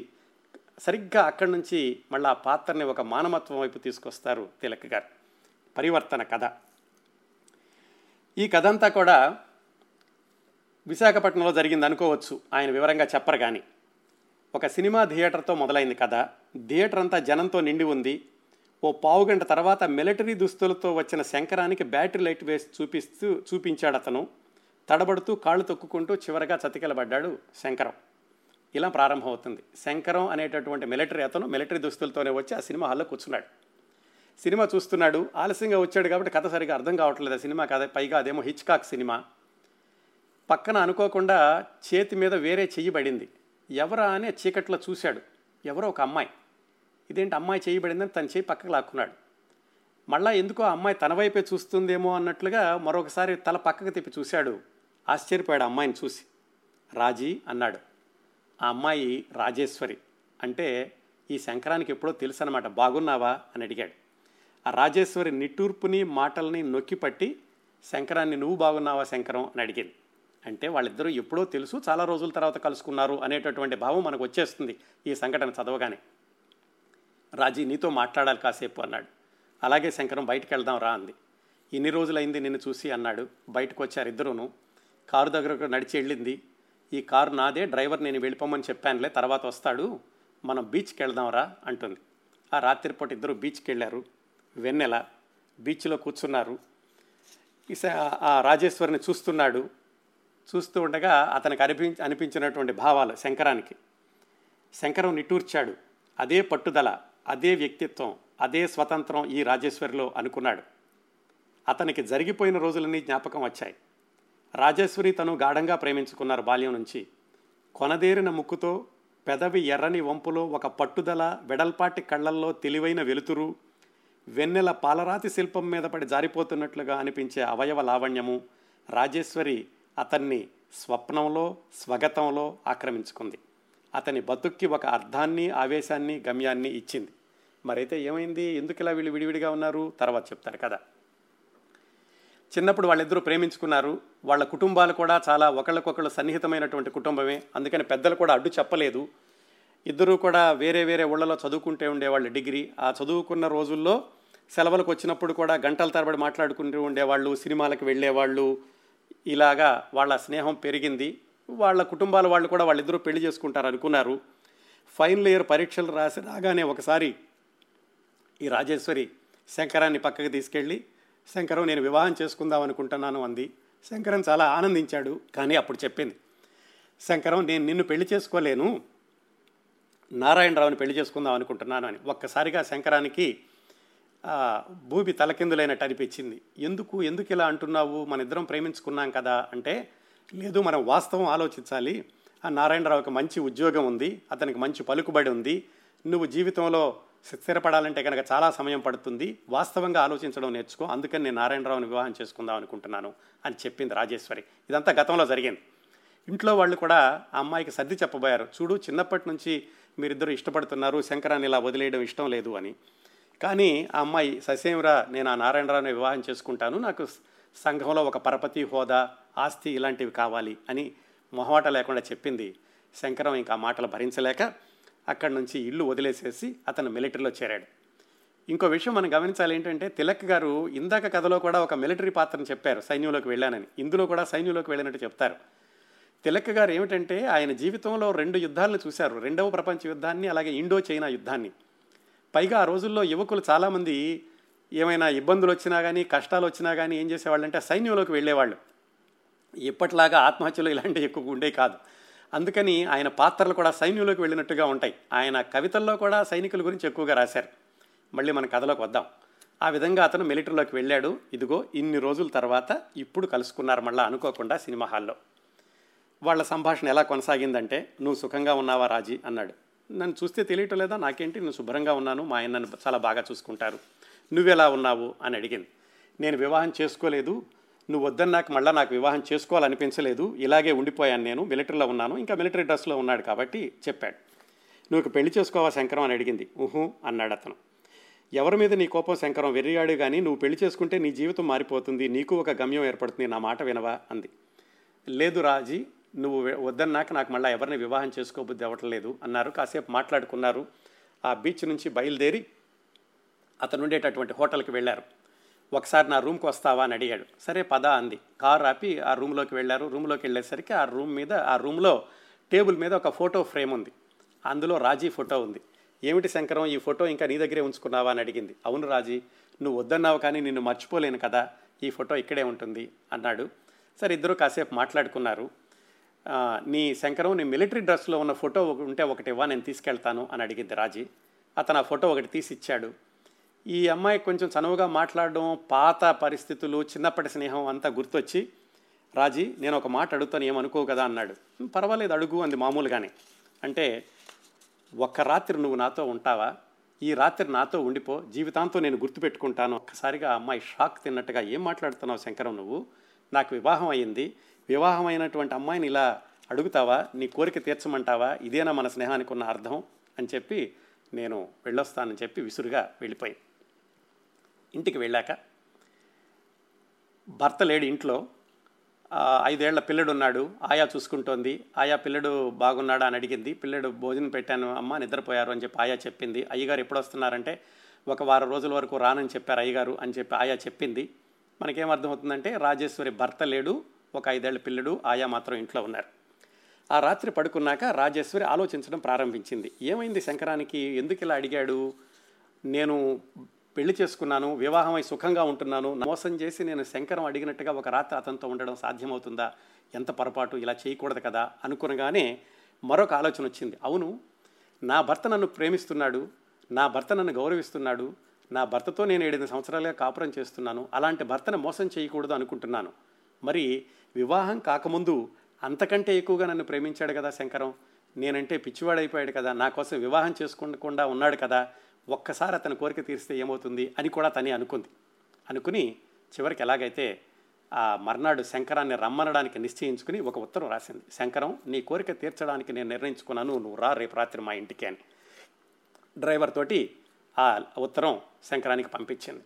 సరిగ్గా అక్కడి నుంచి మళ్ళీ ఆ పాత్రని ఒక మానవత్వం వైపు తీసుకొస్తారు తిలక్ గారు. పరివర్తన కథ. ఈ కథ అంతా కూడా విశాఖపట్నంలో జరిగింది అనుకోవచ్చు, ఆయన వివరంగా చెప్పరు కానీ. ఒక సినిమా థియేటర్తో మొదలైంది కథ. థియేటర్ అంతా జనంతో నిండి ఉంది. ఓ పావుగంట తర్వాత మిలిటరీ దుస్తులతో వచ్చిన శంకరానికి బ్యాటరీ లైట్ వేసి చూపించాడు అతను. తడబడుతూ, కాళ్ళు తొక్కుకుంటూ చివరగా చతికిలబడ్డాడు శంకరం. ఇలా ప్రారంభమవుతుంది. శంకరం అనేటటువంటి మిలిటరీ అతను మిలిటరీ దుస్తులతోనే వచ్చి ఆ సినిమా హాల్లో కూర్చున్నాడు. సినిమా చూస్తున్నాడు. ఆలస్యంగా వచ్చాడు కాబట్టి కథ సరిగా అర్థం కావట్లేదు ఆ సినిమా కథ. పైగా అదేమో హిచ్కాక్ సినిమా. పక్కన అనుకోకుండా చేతి మీద వేరే చెయ్యి పడింది. ఎవరా అనే చీకట్లో చూశాడు. ఎవరో ఒక అమ్మాయి. ఇదేంటి అమ్మాయి చేయబడిందని తన చేయి పక్కకు లాక్కున్నాడు. మళ్ళా ఎందుకో అమ్మాయి తన వైపే చూస్తుందేమో అన్నట్లుగా మరొకసారి తల పక్కకు తిప్పి చూశాడు. ఆశ్చర్యపోయాడు అమ్మాయిని చూసి. రాజీ అన్నాడు. ఆ అమ్మాయి రాజేశ్వరి. అంటే ఈ శంకరానికి ఎప్పుడో తెలుసు అనమాట. బాగున్నావా అని అడిగాడు. ఆ రాజేశ్వరి నిట్టూర్పుని మాటల్ని నొక్కిపట్టి శంకరాన్ని నువ్వు బాగున్నావా శంకరం అని అడిగింది. అంటే వాళ్ళిద్దరూ ఎప్పుడో తెలుసు, చాలా రోజుల తర్వాత కలుసుకున్నారు అనేటటువంటి భావం మనకు వచ్చేస్తుంది ఈ సంఘటన చదవగానే. రాజీ నీతో మాట్లాడాలి కాసేపు అన్నాడు. అలాగే శంకరం, బయటికి వెళ్దాం రా అంది. ఇన్ని రోజులైంది నిన్ను చూసి అన్నాడు. బయటకు వచ్చారు ఇద్దరును. కారు దగ్గరకు నడిచి వెళ్ళింది. ఈ కారు నాదే, డ్రైవర్ నేను వెళ్ళిపోమని చెప్పానులే, తర్వాత వస్తాడు, మనం బీచ్కి వెళ్దాం రా అంటుంది. ఆ రాత్రిపూట ఇద్దరు బీచ్కి వెళ్ళారు. వెన్నెల బీచ్లో కూర్చున్నారు. ఆ రాజేశ్వరిని చూస్తున్నాడు. చూస్తూ ఉండగా అతనికి అనిపించినటువంటి భావాలు శంకరానికి. శంకరం నిట్టూర్చాడు. అదే పట్టుదల, అదే వ్యక్తిత్వం, అదే స్వతంత్రం ఈ రాజేశ్వరిలో అనుకున్నాడు. అతనికి జరిగిపోయిన రోజులన్నీ జ్ఞాపకం వచ్చాయి. రాజేశ్వరి తను గాఢంగా ప్రేమించుకున్నారు బాల్యం నుంచి. కొనదేరిన ముక్కుతో, పెదవి ఎర్రని వంపులో ఒక పట్టుదల, వెడల్పాటి కళ్ళల్లో తెలివైన వెలుతురు, వెన్నెల పాలరాతి శిల్పం మీద పడి జారిపోతున్నట్లుగా అనిపించే అవయవ లావణ్యము రాజేశ్వరి అతన్ని స్వప్నంలో, స్వగతంలో ఆక్రమించుకుంది. అతని బతుక్కి ఒక అర్థాన్ని, ఆవేశాన్ని, గమ్యాన్ని ఇచ్చింది. మరైతే ఏమైంది, ఎందుకు ఇలా వీళ్ళు విడివిడిగా ఉన్నారు, తర్వాత చెప్తారు కదా. చిన్నప్పుడు వాళ్ళిద్దరూ ప్రేమించుకున్నారు. వాళ్ళ కుటుంబాలు కూడా చాలా ఒకళ్ళకొకళ్ళు సన్నిహితమైనటువంటి కుటుంబమే. అందుకని పెద్దలు కూడా అడ్డు చెప్పలేదు. ఇద్దరూ కూడా వేరే వేరే ఊళ్ళలో చదువుకుంటూ ఉండేవాళ్ళు డిగ్రీ. ఆ చదువుకున్న రోజుల్లో సెలవులకు వచ్చినప్పుడు కూడా గంటల తరబడి మాట్లాడుకుంటూ ఉండేవాళ్ళు, సినిమాలకు వెళ్ళేవాళ్ళు. ఇలాగా వాళ్ళ స్నేహం పెరిగింది. వాళ్ళ కుటుంబాల వాళ్ళు కూడా వాళ్ళిద్దరూ పెళ్లి చేసుకుంటారు అనుకున్నారు. ఫైనల్ ఇయర్ పరీక్షలు రాసి రాగానే ఒకసారి ఈ రాజేశ్వరి శంకరాన్ని పక్కకు తీసుకెళ్ళి, శంకరం నేను వివాహం చేసుకుందాం అనుకుంటున్నాను అంది. శంకరం చాలా ఆనందించాడు. కానీ అప్పుడు చెప్పింది, శంకరం నేను నిన్ను పెళ్లి చేసుకోలేను, నారాయణరావుని పెళ్లి చేసుకుందాం అనుకుంటున్నాను అని. ఒక్కసారిగా శంకరానికి భూమి తలకిందులైనట్టు అనిపించింది. ఎందుకు ఇలా అంటున్నావు, మన ఇద్దరం ప్రేమించుకున్నాం కదా అంటే, లేదు మనం వాస్తవం ఆలోచించాలి, ఆ నారాయణరావుకి మంచి ఉద్యోగం ఉంది, అతనికి మంచి పలుకుబడి ఉంది, నువ్వు జీవితంలో స్థిరపడాలంటే కనుక చాలా సమయం పడుతుంది, వాస్తవంగా ఆలోచించడం నేర్చుకో, అందుకని నేను నారాయణరావుని వివాహం చేసుకుందాం అనుకుంటున్నాను అని చెప్పింది రాజేశ్వరి. ఇదంతా గతంలో జరిగింది. ఇంట్లో వాళ్ళు కూడా ఆ అమ్మాయికి సర్ది చెప్పబోయారు, చూడు చిన్నప్పటి నుంచి మీరిద్దరూ ఇష్టపడుతున్నారు, శంకరాన్ని ఇలా వదిలేయడం ఇష్టం లేదు అని. కానీ ఆ అమ్మాయి, ససేమిరా నేను ఆ నారాయణరావుని వివాహం చేసుకుంటాను, నాకు సంఘంలో ఒక పరపతి హోదా, ఆస్తి ఇలాంటివి కావాలి అని మొహమాట లేకుండా చెప్పింది. శంకరం ఇంకా మాటలు భరించలేక అక్కడి నుంచి ఇల్లు వదిలేసేసి అతను మిలిటరీలో చేరాడు. ఇంకో విషయం మనం గమనించాలి ఏంటంటే, తిలక్ గారు ఇందాక కథలో కూడా ఒక మిలిటరీ పాత్రను చెప్పారు, సైన్యంలోకి వెళ్ళానని. ఇందులో కూడా సైన్యంలోకి వెళ్ళినట్టు చెప్తారు. తిలక్ గారు ఏమిటంటే ఆయన జీవితంలో 2 యుద్ధాలను చూశారు, 2వ ప్రపంచ యుద్ధాన్ని, అలాగే ఇండో చైనా యుద్ధాన్ని. పైగా ఆ రోజుల్లో యువకులు చాలామంది ఏమైనా ఇబ్బందులు వచ్చినా కానీ, కష్టాలు వచ్చినా కానీ ఏం చేసేవాళ్ళు అంటే సైన్యంలోకి వెళ్ళేవాళ్ళు. ఇప్పట్లాగా ఆత్మహత్యలు ఇలాంటివి ఎక్కువగా ఉండేవి కాదు. అందుకని ఆయన పాత్రలు కూడా సైన్యంలోకి వెళ్ళినట్టుగా ఉంటాయి. ఆయన కవితల్లో కూడా సైనికుల గురించి ఎక్కువగా రాశారు. మళ్ళీ మన కథలోకి వద్దాం. ఆ విధంగా అతను మిలిటరీలోకి వెళ్ళాడు. ఇదిగో ఇన్ని రోజుల తర్వాత ఇప్పుడు కలుసుకున్నారు మళ్ళీ అనుకోకుండా సినిమా హాల్లో. వాళ్ళ సంభాషణ ఎలా కొనసాగిందంటే, నువ్వు సుఖంగా ఉన్నావా రాజీ అన్నాడు. నన్ను చూస్తే తెలియటం లేదా, నాకేంటి నేను శుభ్రంగా ఉన్నాను, మా ఆయన నన్ను చాలా బాగా చూసుకుంటారు, నువ్వెలా ఉన్నావు అని అడిగింది. నేను వివాహం చేసుకోలేదు, నువ్వు వద్దన్నాక మళ్ళీ నాకు వివాహం చేసుకోవాలనిపించలేదు, ఇలాగే ఉండిపోయాను, నేను మిలిటరీలో ఉన్నాను, ఇంకా మిలిటరీ డ్రెస్లో ఉన్నాడు కాబట్టి చెప్పాడు. నువ్వు పెళ్లి చేసుకోవా శంకరం అని అడిగింది. ఊహు అన్నాడు అతను. ఎవరి మీద నీ కోపం శంకరం, వెర్రియాడు కానీ నువ్వు పెళ్లి చేసుకుంటే నీ జీవితం మారిపోతుంది, నీకు ఒక గమ్యం ఏర్పడుతుంది, నా మాట వినవా అంది. లేదు రాజీ, నువ్వు వద్దన్నాక నాకు మళ్ళీ ఎవరిని వివాహం చేసుకోబుద్ది అవ్వట్లేదు అన్నారు. కాసేపు మాట్లాడుకున్నారు. ఆ బీచ్ నుంచి బయలుదేరి అతను ఉండేటటువంటి హోటల్కి వెళ్ళారు. ఒకసారి నా రూమ్కి వస్తావా అని అడిగాడు. సరే పదా అంది. కారు ఆపి ఆ రూమ్లోకి వెళ్ళారు. రూమ్లోకి వెళ్ళేసరికి ఆ రూమ్లో టేబుల్ మీద ఒక ఫోటో ఫ్రేమ్ ఉంది. అందులో రాజీ ఫోటో ఉంది. ఏమిటి శంకరం, ఈ ఫోటో ఇంకా నీ దగ్గరే ఉంచుకున్నావా అని అడిగింది. అవును రాజీ, నువ్వు వద్దన్నావు కానీ నిన్ను మర్చిపోలేను కదా, ఈ ఫోటో ఇక్కడే ఉంటుంది అన్నాడు. సరే ఇద్దరు కాసేపు మాట్లాడుకున్నారు. నీ శంకరం, నీ మిలిటరీ డ్రెస్లో ఉన్న ఫోటో ఉంటే ఒకటి ఇవ్వా, నేను తీసుకెళ్తాను అని అడిగింది రాజీ. అతను ఆ ఫోటో ఒకటి తీసి ఇచ్చాడు. ఈ అమ్మాయి కొంచెం చనువుగా మాట్లాడడం, పాత పరిస్థితులు, చిన్నప్పటి స్నేహం అంతా గుర్తొచ్చి, రాజీ నేను ఒక మాట అడుగుతాను, ఏమనుకోవు కదా అన్నాడు. పర్వాలేదు అడుగు అంది మామూలుగానే. అంటే ఒక్క రాత్రి నువ్వు నాతో ఉంటావా, ఈ రాత్రి నాతో ఉండిపో, జీవితాంతం నేను గుర్తుపెట్టుకుంటాను. ఒక్కసారిగా అమ్మాయి షాక్ తిన్నట్టుగా, ఏం మాట్లాడుతున్నావు శంకరం నువ్వు, నాకు వివాహం అయ్యింది, వివాహం అయినటువంటి అమ్మాయిని ఇలా అడుగుతావా, నీ కోరిక తీర్చమంటావా, ఇదేనా మన స్నేహానికి ఉన్న అర్థం అని చెప్పి నేను వెళ్ళొస్తానని చెప్పి విసురుగా వెళ్ళిపోయి ఇంటికి వెళ్ళాక భర్త లేడు ఇంట్లో, 5 ఏళ్ల పిల్లడు ఉన్నాడు. ఆయా చూసుకుంటోంది. ఆయా పిల్లడు బాగున్నాడా అని అడిగింది. పిల్లడు భోజనం పెట్టాను అమ్మ, నిద్రపోయారు అని చెప్పి ఆయా చెప్పింది. అయ్యగారు ఎప్పుడు వస్తున్నారంటే 1 వారం రోజుల వరకు రానని చెప్పారు అయ్యగారు అని చెప్పి ఆయా చెప్పింది. మనకేం అర్థమవుతుందంటే రాజేశ్వరి భర్త లేడు, 5 ఏళ్ల పిల్లడు, ఆయా మాత్రం ఇంట్లో ఉన్నారు. ఆ రాత్రి పడుకున్నాక రాజేశ్వరి ఆలోచించడం ప్రారంభించింది. ఏమైంది శంకరానికి, ఎందుకు ఇలా అడిగాడు, నేను పెళ్లి చేసుకున్నాను, వివాహమై సుఖంగా ఉంటున్నాను, మోసం చేసి నేను శంకరం అడిగినట్టుగా 1 రాత్రి అతనితో ఉండడం సాధ్యమవుతుందా, ఎంత పొరపాటు, ఇలా చేయకూడదు కదా అనుకునగానే మరొక ఆలోచన వచ్చింది. అవును, నా భర్త నన్ను ప్రేమిస్తున్నాడు, నా భర్త నన్ను గౌరవిస్తున్నాడు, నా భర్తతో నేను 7 సంవత్సరాలుగా కాపురం చేస్తున్నాను, అలాంటి భర్తను మోసం చేయకూడదు అనుకుంటున్నాను. మరి వివాహం కాకముందు అంతకంటే ఎక్కువగా నన్ను ప్రేమించాడు కదా శంకరం, నేనంటే పిచ్చివాడైపోయాడు కదా, నా కోసం వివాహం చేసుకోకుండా ఉన్నాడు కదా, ఒక్కసారి అతని కోరిక తీరిస్తే ఏమవుతుంది అని కూడా తనే అనుకుంది. అనుకుని చివరికి ఎలాగైతే ఆ మర్నాడు శంకరాన్ని రమ్మనడానికి నిశ్చయించుకుని 1 ఉత్తరం రాసింది. శంకరం, నీ కోరిక తీర్చడానికి నేను నిర్ణయించుకున్నాను, నువ్వు రా రేపు రాత్రి మా ఇంటికి అని డ్రైవర్ తోటి ఆ ఉత్తరం శంకరానికి పంపించింది.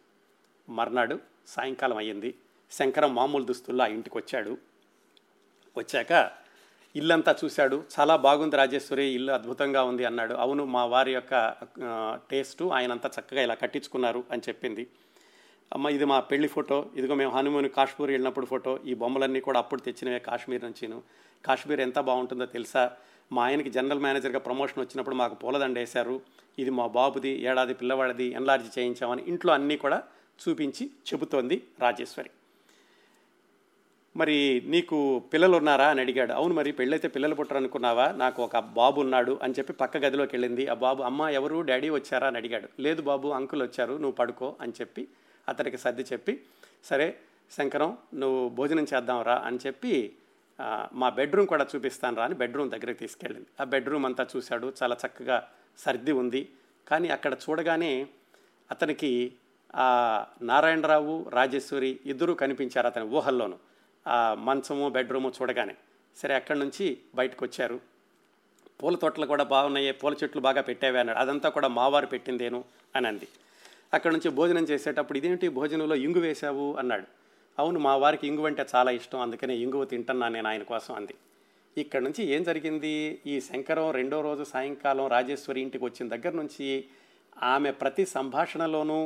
మర్నాడు సాయంకాలం అయ్యింది. శంకరం మామూలు దుస్తుల్లో ఆ ఇంటికి వచ్చాడు. వచ్చాక ఇల్లంతా చూశాడు. చాలా బాగుంది రాజేశ్వరి, ఇల్లు అద్భుతంగా ఉంది అన్నాడు. అవును, మా వారి యొక్క టేస్టు, ఆయనంతా చక్కగా ఇలా కట్టించుకున్నారు అని చెప్పింది. అమ్మ, ఇది మా పెళ్లి ఫోటో, ఇదిగో మేము హనుమూన్ కాశ్మీర్ వెళ్ళినప్పుడు ఫోటో, ఈ బొమ్మలన్నీ కూడా అప్పుడు తెచ్చినవే కాశ్మీర్ నుంచిను. కాశ్మీర్ ఎంత బాగుంటుందో తెలుసా, మా ఆయనకి జనరల్ మేనేజర్గా ప్రమోషన్ వచ్చినప్పుడు మాకు పూలదండ వేశారు, ఇది మా బాబుది, 1 ఏడాది పిల్లవాడిది, ఎన్లార్జ్ చేయించామని ఇంట్లో అన్నీ కూడా చూపించి చెబుతోంది రాజేశ్వరి. మరి నీకు పిల్లలు ఉన్నారా అని అడిగాడు. అవును, మరి పెళ్ళైతే పిల్లలు పుట్టరనుకున్నావా, నాకు 1 బాబు ఉన్నాడు అని చెప్పి పక్క గదిలోకి వెళ్ళింది. ఆ బాబు, అమ్మ ఎవరు, డాడీ వచ్చారా అని అడిగాడు. లేదు బాబు, అంకుల్ వచ్చారు, నువ్వు పడుకో అని చెప్పి అతనికి సర్ది చెప్పి, సరే శంకరం నువ్వు భోజనం చేద్దాం రా అని చెప్పి మా బెడ్రూమ్ కూడా చూపిస్తాను రా అని బెడ్రూమ్ దగ్గరికి తీసుకెళ్ళింది. ఆ బెడ్రూమ్ అంతా చూశాడు. చాలా చక్కగా సర్ది ఉంది. కానీ అక్కడ చూడగానే అతనికి నారాయణరావు, రాజేశ్వరి ఇద్దరూ కనిపించారు అతని ఊహల్లోనూ. మంచము బెడ్రూము చూడగానే సరే అక్కడి నుంచి బయటకు వచ్చారు. పూల తోటలు కూడా బాగున్నాయి, పూల చెట్లు బాగా పెట్టావే అన్నాడు. అదంతా కూడా మావారు పెట్టిందేను అని అంది. అక్కడి నుంచి భోజనం చేసేటప్పుడు ఇదేంటి భోజనంలో ఇంగు వేశావు అన్నాడు. అవును, మా వారికి ఇంగు అంటే చాలా ఇష్టం, అందుకనే ఇంగువ తింటున్నాను నేను ఆయన కోసం అంది. ఇక్కడ నుంచి ఏం జరిగింది, ఈ శంకరం 2వ రోజు సాయంకాలం రాజేశ్వరి ఇంటికి వచ్చిన దగ్గర నుంచి ఆమె ప్రతి సంభాషణలోనూ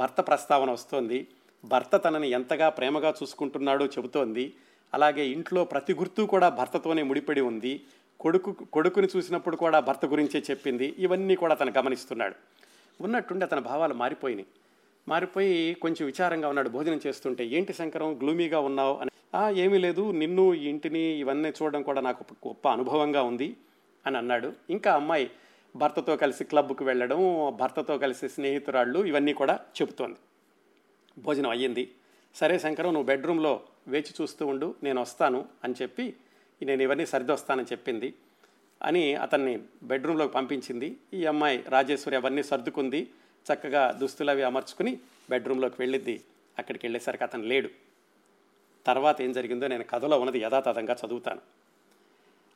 భర్త ప్రస్తావన వస్తోంది. భర్త తనని ఎంతగా ప్రేమగా చూసుకుంటున్నాడో చెబుతోంది. అలాగే ఇంట్లో ప్రతి గుర్తు కూడా భర్తతోనే ముడిపడి ఉంది. కొడుకుని చూసినప్పుడు కూడా భర్త గురించే చెప్పింది. ఇవన్నీ కూడా అతను గమనిస్తున్నాడు. ఉన్నట్టుండి అతని భావాలు మారిపోయినాయి. మారిపోయి కొంచెం విచారంగా ఉన్నాడు. భోజనం చేస్తుంటే ఏంటి శంకరం గ్లూమీగా ఉన్నావు అని. ఏమీ లేదు, నిన్ను ఈ ఇంటిని ఇవన్నీ చూడడం కూడా నాకు గొప్ప అనుభవంగా ఉంది అని అన్నాడు. ఇంకా అమ్మాయి భర్తతో కలిసి క్లబ్కు వెళ్ళడం, భర్తతో కలిసి స్నేహితురాళ్ళు, ఇవన్నీ కూడా చెబుతోంది. భోజనం అయ్యింది. సరే శంకరం నువ్వు బెడ్రూమ్లో వేచి చూస్తూ ఉండు, నేను వస్తాను అని చెప్పి నేను ఇవన్నీ సర్దొస్తానని చెప్పింది అని అతన్ని బెడ్రూమ్లోకి పంపించింది. ఈ అమ్మాయి రాజేశ్వరి అవన్నీ సర్దుకుంది. చక్కగా దుస్తులు అవి అమర్చుకుని బెడ్రూమ్లోకి వెళ్ళింది. అక్కడికి వెళ్ళేసరికి అతను లేడు. తర్వాత ఏం జరిగిందో నేను కథలో ఉన్నది యథాతథంగా చదువుతాను.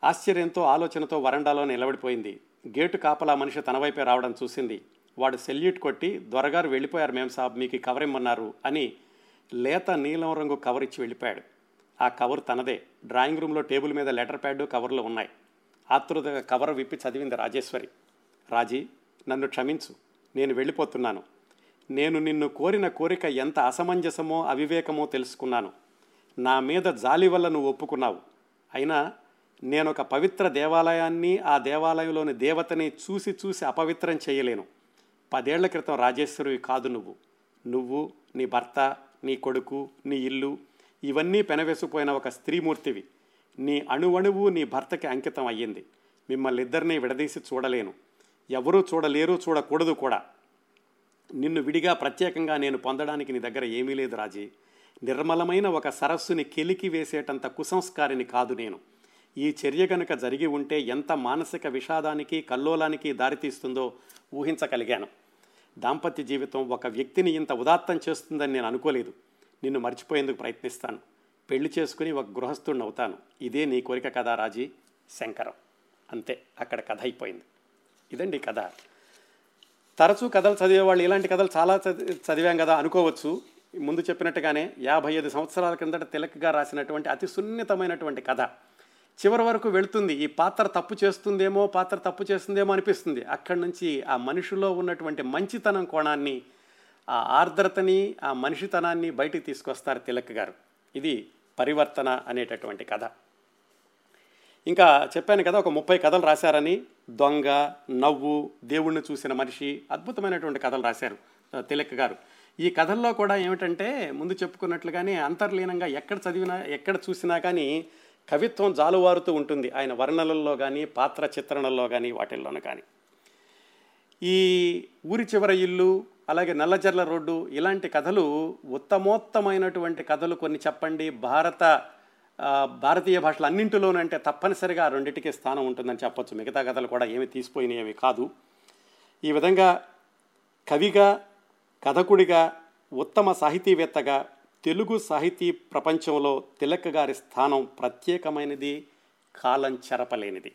ఆశ్చర్యంతో ఆలోచనతో వరండాలో నిలబడిపోయింది. గేటు కాపలా మనిషి తన వైపే రావడం చూసింది. వాడు సెల్యూట్ కొట్టి, దొరగారు వెళ్ళిపోయారు మేం సాబ్, మీకు కవర్ ఇమ్మన్నారు అని లేత నీలం రంగు కవర్ ఇచ్చి వెళ్ళిపోయాడు. ఆ కవర్ తనదే. డ్రాయింగ్ రూమ్లో టేబుల్ మీద లెటర్ ప్యాడ్ కవర్లు ఉన్నాయి. ఆతృతగా కవర్ విప్పి చదివింది రాజేశ్వరి. రాజీ, నన్ను క్షమించు, నేను వెళ్ళిపోతున్నాను. నేను నిన్ను కోరిన కోరిక ఎంత అసమంజసమో అవివేకమో తెలుసుకున్నాను. నా మీద జాలి వల్ల నువ్వు ఒప్పుకున్నావు. అయినా నేనొక పవిత్ర దేవాలయాన్ని, ఆ దేవాలయంలోని దేవతని చూసి చూసి అపవిత్రం చేయలేను. 10 ఏళ్ల క్రితం రాజేశ్వరివి కాదు నువ్వు. నువ్వు, నీ భర్త, నీ కొడుకు, నీ ఇల్లు ఇవన్నీ పెనవేసిపోయిన ఒక స్త్రీమూర్తివి. నీ అణువణువు నీ భర్తకి అంకితం అయ్యింది. మిమ్మల్ని ఇద్దరినీ విడదీసి చూడలేను, ఎవరూ చూడలేరు, చూడకూడదు కూడా. నిన్ను విడిగా ప్రత్యేకంగా నేను పొందడానికి నీ దగ్గర ఏమీ లేదు రాజీ. నిర్మలమైన ఒక సరస్సుని కెలికి వేసేటంత కుసంస్కారిని కాదు నేను. ఈ చర్య కనుక జరిగి ఉంటే ఎంత మానసిక విషాదానికి, కల్లోలానికి దారితీస్తుందో ఊహించగలిగాను. దాంపత్య జీవితం ఒక వ్యక్తిని ఇంత ఉదాత్తం చేస్తుందని నేను అనుకోలేదు. నిన్ను మర్చిపోయేందుకు ప్రయత్నిస్తాను. పెళ్లి చేసుకుని ఒక గృహస్థుడిని అవుతాను. ఇదే నీ కోరిక కదా రాజీ. శంకరం. అంతే, అక్కడ కథ అయిపోయింది. ఇదండి కథ. తరచూ కథలు చదివేవాళ్ళు ఇలాంటి కథలు చాలా చదివాం కదా అనుకోవచ్చు. ముందు చెప్పినట్టుగానే 55 సంవత్సరాల కిందట తిలక్ గారు రాసినటువంటి అతి సున్నితమైనటువంటి కథ చివరి వరకు వెళుతుంది. ఈ పాత్ర తప్పు చేస్తుందేమో అనిపిస్తుంది. అక్కడి నుంచి ఆ మనిషిలో ఉన్నటువంటి మంచితనం కోణాన్ని, ఆ ఆర్ద్రతని, ఆ మనిషితనాన్ని బయటికి తీసుకొస్తారు తిలక్ గారు. ఇది పరివర్తన అనేటటువంటి కథ. ఇంకా చెప్పాను కదా, ఒక 30 కథలు రాశారని. దొంగ, నవ్వు, దేవుణ్ణి చూసిన మనిషి, అద్భుతమైనటువంటి కథలు రాశారు తిలక్ గారు. ఈ కథల్లో కూడా ఏమిటంటే, ముందు చెప్పుకున్నట్లుగానే అంతర్లీనంగా ఎక్కడ చూసినా కానీ కవిత్వం జాలువారుతూ ఉంటుంది. ఆయన వర్ణనల్లో కానీ, పాత్ర చిత్రణల్లో కానీ, వాటిల్లోనూ కానీ. ఈ ఊరి చివర ఇల్లు, అలాగే నల్లజర్ల రోడ్డు, ఇలాంటి కథలు ఉత్తమోత్తమైనటువంటి కథలు. కొన్ని చెప్పండి, భారతీయ భాషలు అన్నింటిలోనంటే తప్పనిసరిగా ఆ రెండింటికి స్థానం ఉంటుందని చెప్పొచ్చు. మిగతా కథలు కూడా ఏమి తీసిపోయినవి కాదు. ఈ విధంగా కవిగా, కథకుడిగా, ఉత్తమ సాహితీవేత్తగా తెలుగు సాహితీ ప్రపంచంలో తిలక్ గారి స్థానం ప్రత్యేకమైనది, కాలం చెరపలేనిది.